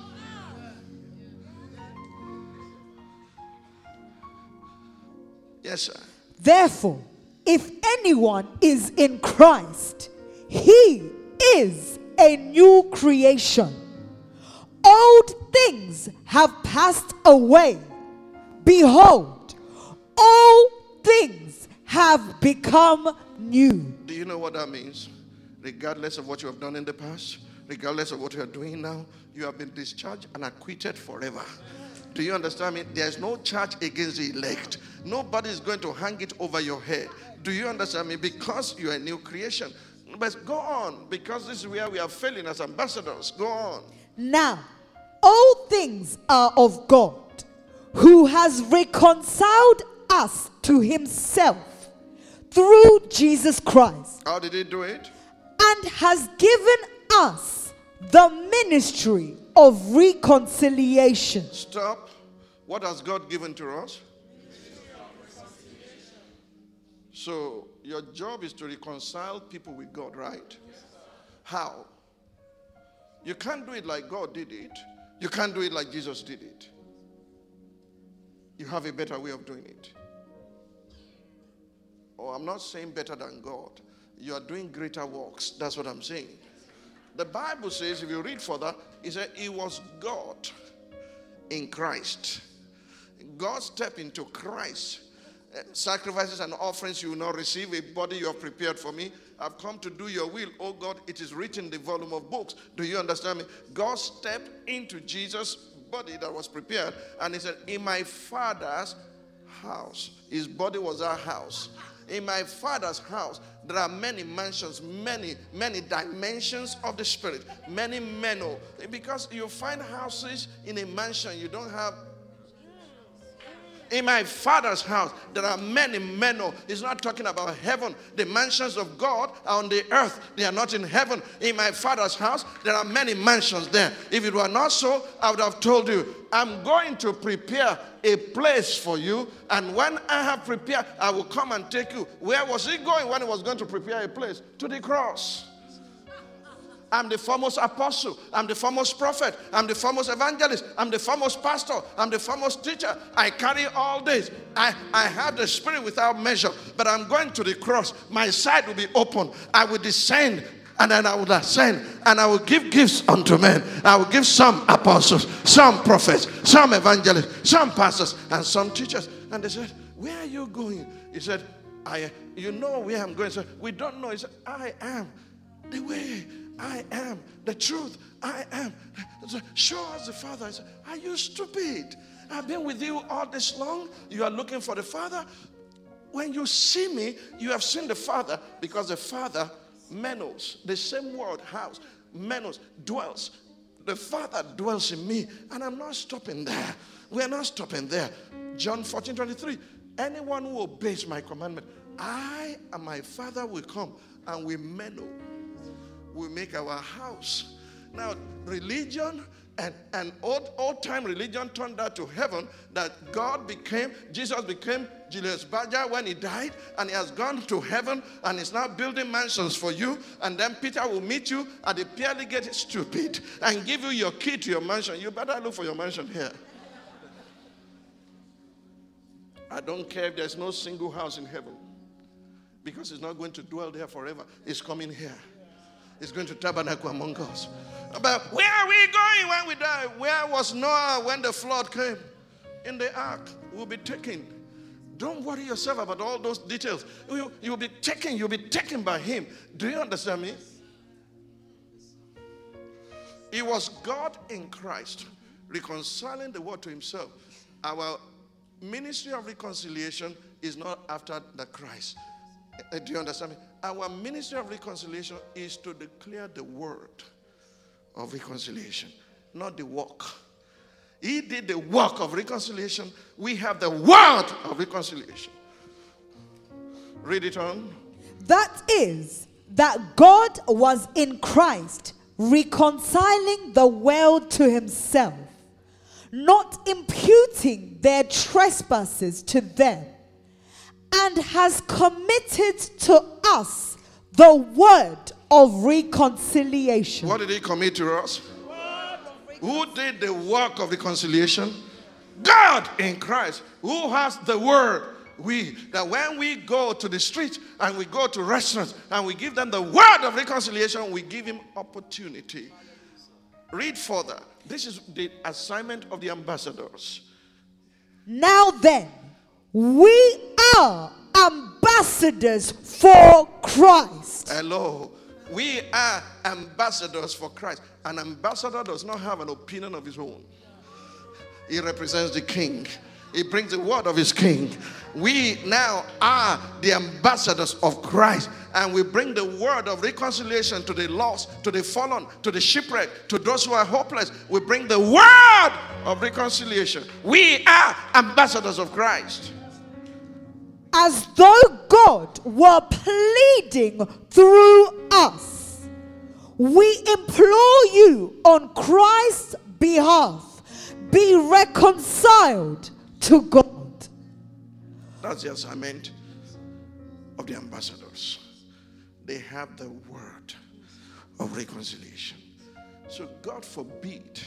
Yes, sir. Therefore, if anyone is in Christ, he is a new creation. Old things have passed away. Behold, all things have become new. Do you know what that means? Regardless of what you have done in the past, regardless of what you are doing now, you have been discharged and acquitted forever. Do you understand me? There's no charge against the elect. Nobody is going to hang it over your head. Do you understand me? Because you are a new creation. But go on, because this is where we are failing as ambassadors. Go on. Now, all things are of God, who has reconciled us to himself through Jesus Christ. How did he do it? And has given us the ministry of reconciliation. Stop. What has God given to us? So your job is to reconcile people with God, right? Yes. How? You can't do it like God did it. You can't do it like Jesus did it. You have a better way of doing it. Oh, I'm not saying better than God. You are doing greater works. That's what I'm saying. The Bible says, if you read further, it said it was God in Christ. God stepped into Christ. Sacrifices and offerings you will not receive, a body you have prepared for me. I've come to do your will, oh God. It is written in the volume of books. Do you understand me? God stepped into Jesus' body that was prepared, and he said, in my Father's house. His body was our house. In my Father's house, there are many mansions, many, many dimensions of the Spirit, many meno. Because you find houses in a mansion, you don't have. In my Father's house, there are many meno. He's not talking about heaven. The mansions of God are on the earth. They are not in heaven. In my Father's house, there are many mansions there. If it were not so, I would have told you, I'm going to prepare a place for you, and when I have prepared, I will come and take you. Where was he going when he was going to prepare a place? To the cross. I'm the foremost apostle. I'm the foremost prophet. I'm the foremost evangelist. I'm the foremost pastor. I'm the foremost teacher. I carry all this. I have the Spirit without measure, but I'm going to the cross. My side will be open. I will descend, and then I will ascend, and I will give gifts unto men. I will give some apostles, some prophets, some evangelists, some pastors, and some teachers. And they said, where are you going? He said, you know where I'm going. He said, we don't know. He said, I am the way. I am the truth. I am. Show us the Father. I said, are you stupid? I've been with you all this long. You are looking for the Father. When you see me, you have seen the Father, because the Father menos, the same word, house, menos, dwells. The Father dwells in me, and I'm not stopping there. We are not stopping there. John 14:23. Anyone who obeys my commandment, I and my Father will come and we meno. we make our house. Now, religion and old-time religion turned out to heaven, that God became, Jesus became Julius Berger when he died, and he has gone to heaven and is now building mansions for you. And then Peter will meet you at the pearly gate, stupid, and give you your key to your mansion. You better look for your mansion here. I don't care if there's no single house in heaven, because it's not going to dwell there forever. It's coming here. It's going to tabernacle among us. But where are we going when we die? Where was Noah when the flood came? In the ark. We'll be taken. Don't worry yourself about all those details. You'll be taken. You'll be taken by him. Do you understand me? It was God in Christ reconciling the world to himself. Our ministry of reconciliation is not after the Christ. Do you understand me? Our ministry of reconciliation is to declare the word of reconciliation, not the work. He did the work of reconciliation. We have the word of reconciliation. Read it on. That is, that God was in Christ reconciling the world to himself, not imputing their trespasses to them, and has committed to us the word of reconciliation. What did he commit to us? Who did the work of reconciliation? God in Christ, who has the word. That when we go to the street and we go to restaurants and we give them the word of reconciliation, we give him opportunity. Read further. This is the assignment of the ambassadors. Now then, we are ambassadors for Christ. Hello. We are ambassadors for Christ. An ambassador does not have an opinion of his own. He represents the king. He brings the word of his king. We now are the ambassadors of Christ. And we bring the word of reconciliation to the lost, to the fallen, to the shipwrecked, to those who are hopeless. We bring the word of reconciliation. We are ambassadors of Christ. As though God were pleading through us, we implore you on Christ's behalf, be reconciled to God. That's the assignment of the ambassadors. They have the word of reconciliation. So God forbid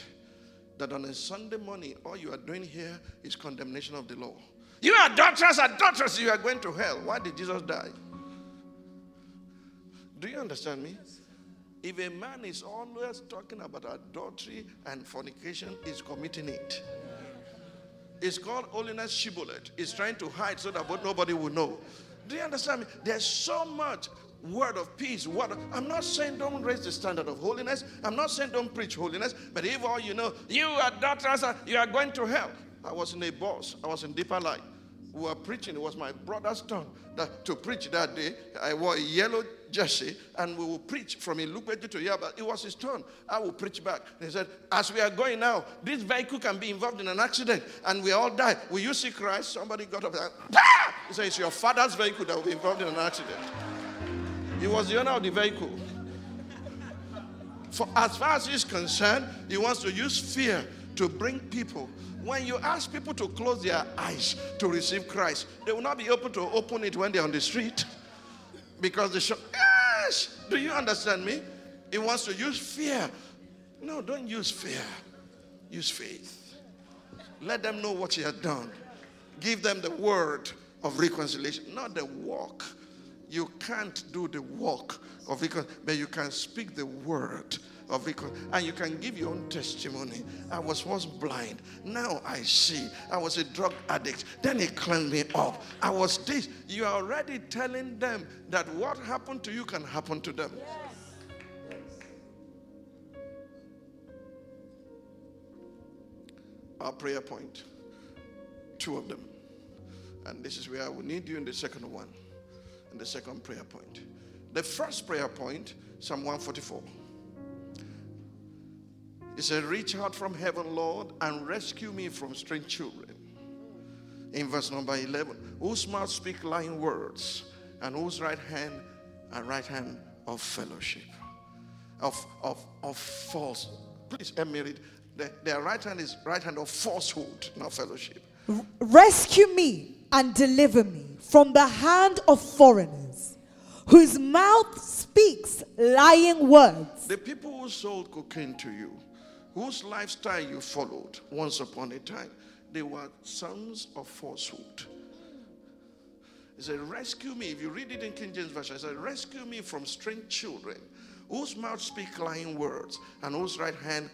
that on a Sunday morning, all you are doing here is condemnation of the law. You are adulterers, you are going to hell. Why did Jesus die? Do you understand me? If a man is always talking about adultery and fornication, he's committing it. It's called holiness shibboleth. It's trying to hide so that nobody will know. Do you understand me? There's so much word of peace. I'm not saying don't raise the standard of holiness. I'm not saying don't preach holiness. But if all you know, you are adulterers, you are going to hell. I was in a bus. I was in Deeper Light. We were preaching. It was my brother's turn to preach that day. I wore a yellow jersey, and we will preach from Ilukwetu to Yaba. It was his turn. I will preach back. He said, as we are going now, this vehicle can be involved in an accident, and we all die. Will you see Christ? Somebody got up and he said, it's your father's vehicle that will be involved in an accident. He was the owner of the vehicle. For as far as he's concerned, he wants to use fear to bring people. When you ask people to close their eyes to receive Christ, they will not be able to open it when they're on the street, because they shout, yes! Do you understand me? He wants to use fear. No, don't use fear. Use faith. Let them know what you have done. Give them the word of reconciliation, not the walk. You can't do the walk of reconciliation, but you can speak the word of reconciliation. And you can give your own testimony. I was once blind. Now I see. I was a drug addict. Then he cleaned me up. I was this. You are already telling them that what happened to you can happen to them. Yes. Yes. Our prayer point. 2 of them. And this is where I will need you in the second one. In the second prayer point. The first prayer point, Psalm 144. He said, reach out from heaven, Lord, and rescue me from strange children. In verse number 11, whose mouth speak lying words, and whose right hand are right hand of fellowship. of false. Please help me read. Their right hand is right hand of falsehood, not fellowship. Rescue me and deliver me from the hand of foreigners, whose mouth speaks lying words. The people who sold cocaine to you, whose lifestyle you followed once upon a time, they were sons of falsehood. He said, rescue me. If you read it in King James Version, it said, rescue me from strange children, whose mouth speak lying words, and whose right hand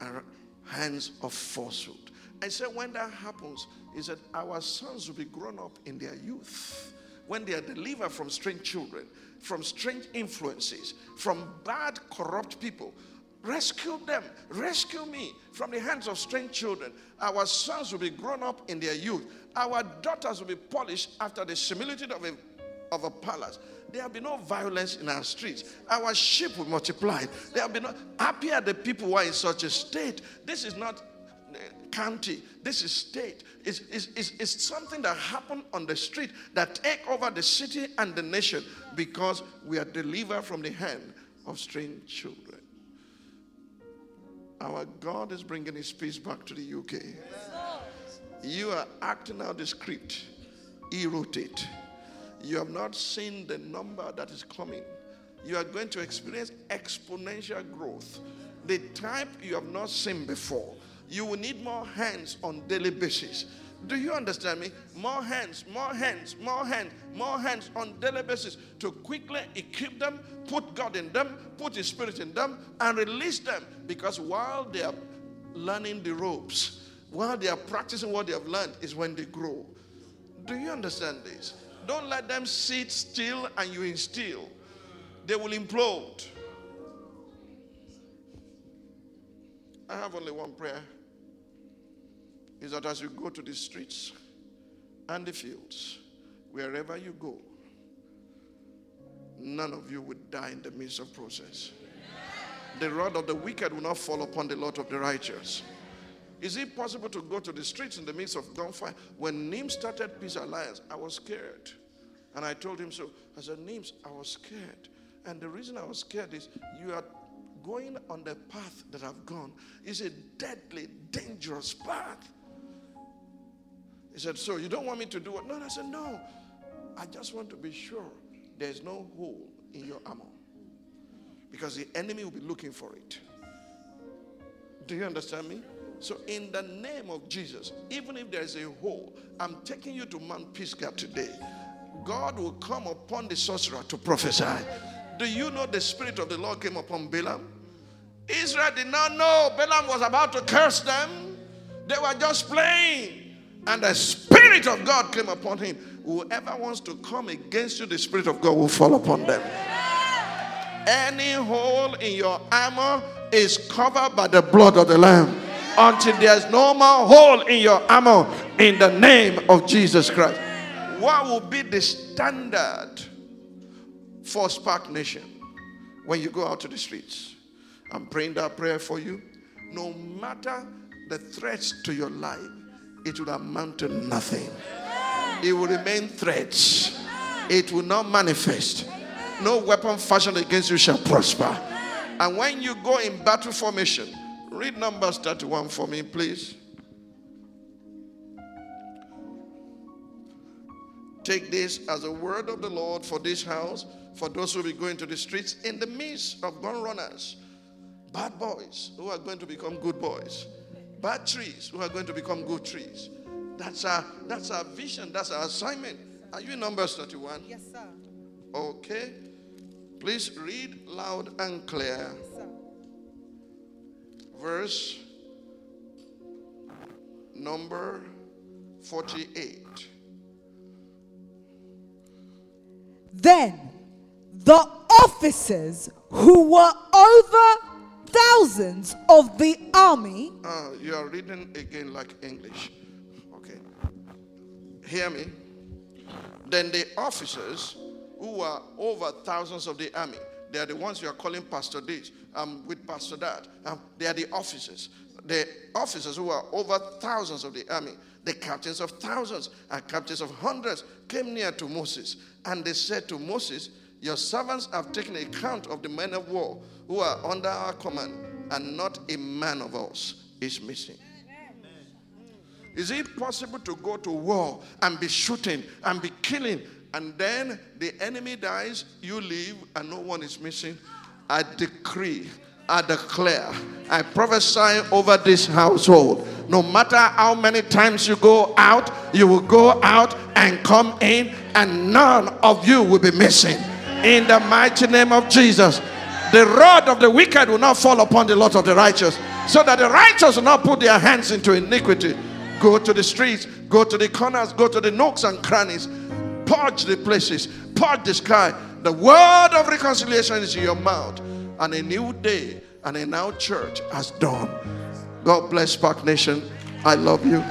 are hands of falsehood. I said, when that happens, he said, our sons will be grown up in their youth. When they are delivered from strange children, from strange influences, from bad, corrupt people, rescue them, rescue me from the hands of strange children. Our sons will be grown up in their youth. Our daughters will be polished after the similitude of a palace. There will be no violence in our streets. Our sheep will multiply. There will be no happy at the people who are in such a state. This is not county. This is state. It's something that happened on the street that take over the city and the nation because we are delivered from the hand of strange children. Our God is bringing his peace back to the UK. You are acting out the script. He wrote it. You have not seen the number that is coming. You are going to experience exponential growth. The type you have not seen before. You will need more hands on daily basis. Do you understand me? More hands, more hands, more hands, more hands on daily basis to quickly equip them, put God in them, put his spirit in them, and release them. Because while they are learning the ropes, while they are practicing what they have learned is when they grow. Do you understand this? Don't let them sit still and you instill. They will implode. I have only one prayer. Is that as you go to the streets and the fields, wherever you go, none of you would die in the midst of process. The rod of the wicked will not fall upon the lot of the righteous. Is it possible to go to the streets in the midst of gunfire? When Nims started Peace Alliance, I was scared. And I told him so. I said, Nims, I was scared. And the reason I was scared is you are going on the path that I've gone. It's a deadly, dangerous path. He said, so you don't want me to do it? No, I said, no. I just want to be sure there's no hole in your armor. Because the enemy will be looking for it. Do you understand me? So in the name of Jesus, even if there's a hole, I'm taking you to Mount Pisgah today. God will come upon the sorcerer to prophesy. Do you know the spirit of the Lord came upon Balaam? Israel did not know Balaam was about to curse them. They were just playing. And the Spirit of God came upon him. Whoever wants to come against you, the Spirit of God will fall upon them. Any hole in your armor is covered by the blood of the Lamb. Until there's no more hole in your armor, in the name of Jesus Christ. What will be the standard for Spark Nation when you go out to the streets? I'm praying that prayer for you. No matter the threats to your life, it will amount to nothing. It will remain threats. It will not manifest. No weapon fashioned against you shall prosper. And when you go in battle formation, read Numbers 31 for me, please. Take this as a word of the Lord for this house, for those who will be going to the streets in the midst of gun runners, bad boys who are going to become good boys, bad trees who are going to become good trees. That's our vision. That's our assignment. Are you in Numbers 31? Yes, sir. Okay. Please read loud and clear. Yes, sir. Verse number 48. Then the officers who were over thousands of the army. You are reading again like English. Okay. Hear me. Then the officers who were over thousands of the army. They are the ones you are calling Pastor this. I'm with Pastor that. They are the officers. The officers who are over thousands of the army, the captains of thousands and captains of hundreds came near to Moses. And they said to Moses, Your servants have taken account of the men of war who are under our command, and not a man of us is missing. Amen. Is it possible to go to war and be shooting and be killing, and then the enemy dies, you leave, and no one is missing? I decree, I declare, I prophesy over this household. No matter how many times you go out, you will go out and come in, and none of you will be missing. In the mighty name of Jesus. The rod of the wicked will not fall upon the lot of the righteous, so that the righteous will not put their hands into iniquity. Go to the streets, go to the corners, go to the nooks and crannies. Purge the places, purge the sky. The word of reconciliation is in your mouth, and a new day and a new church has dawned. God bless Spark Nation. I love you.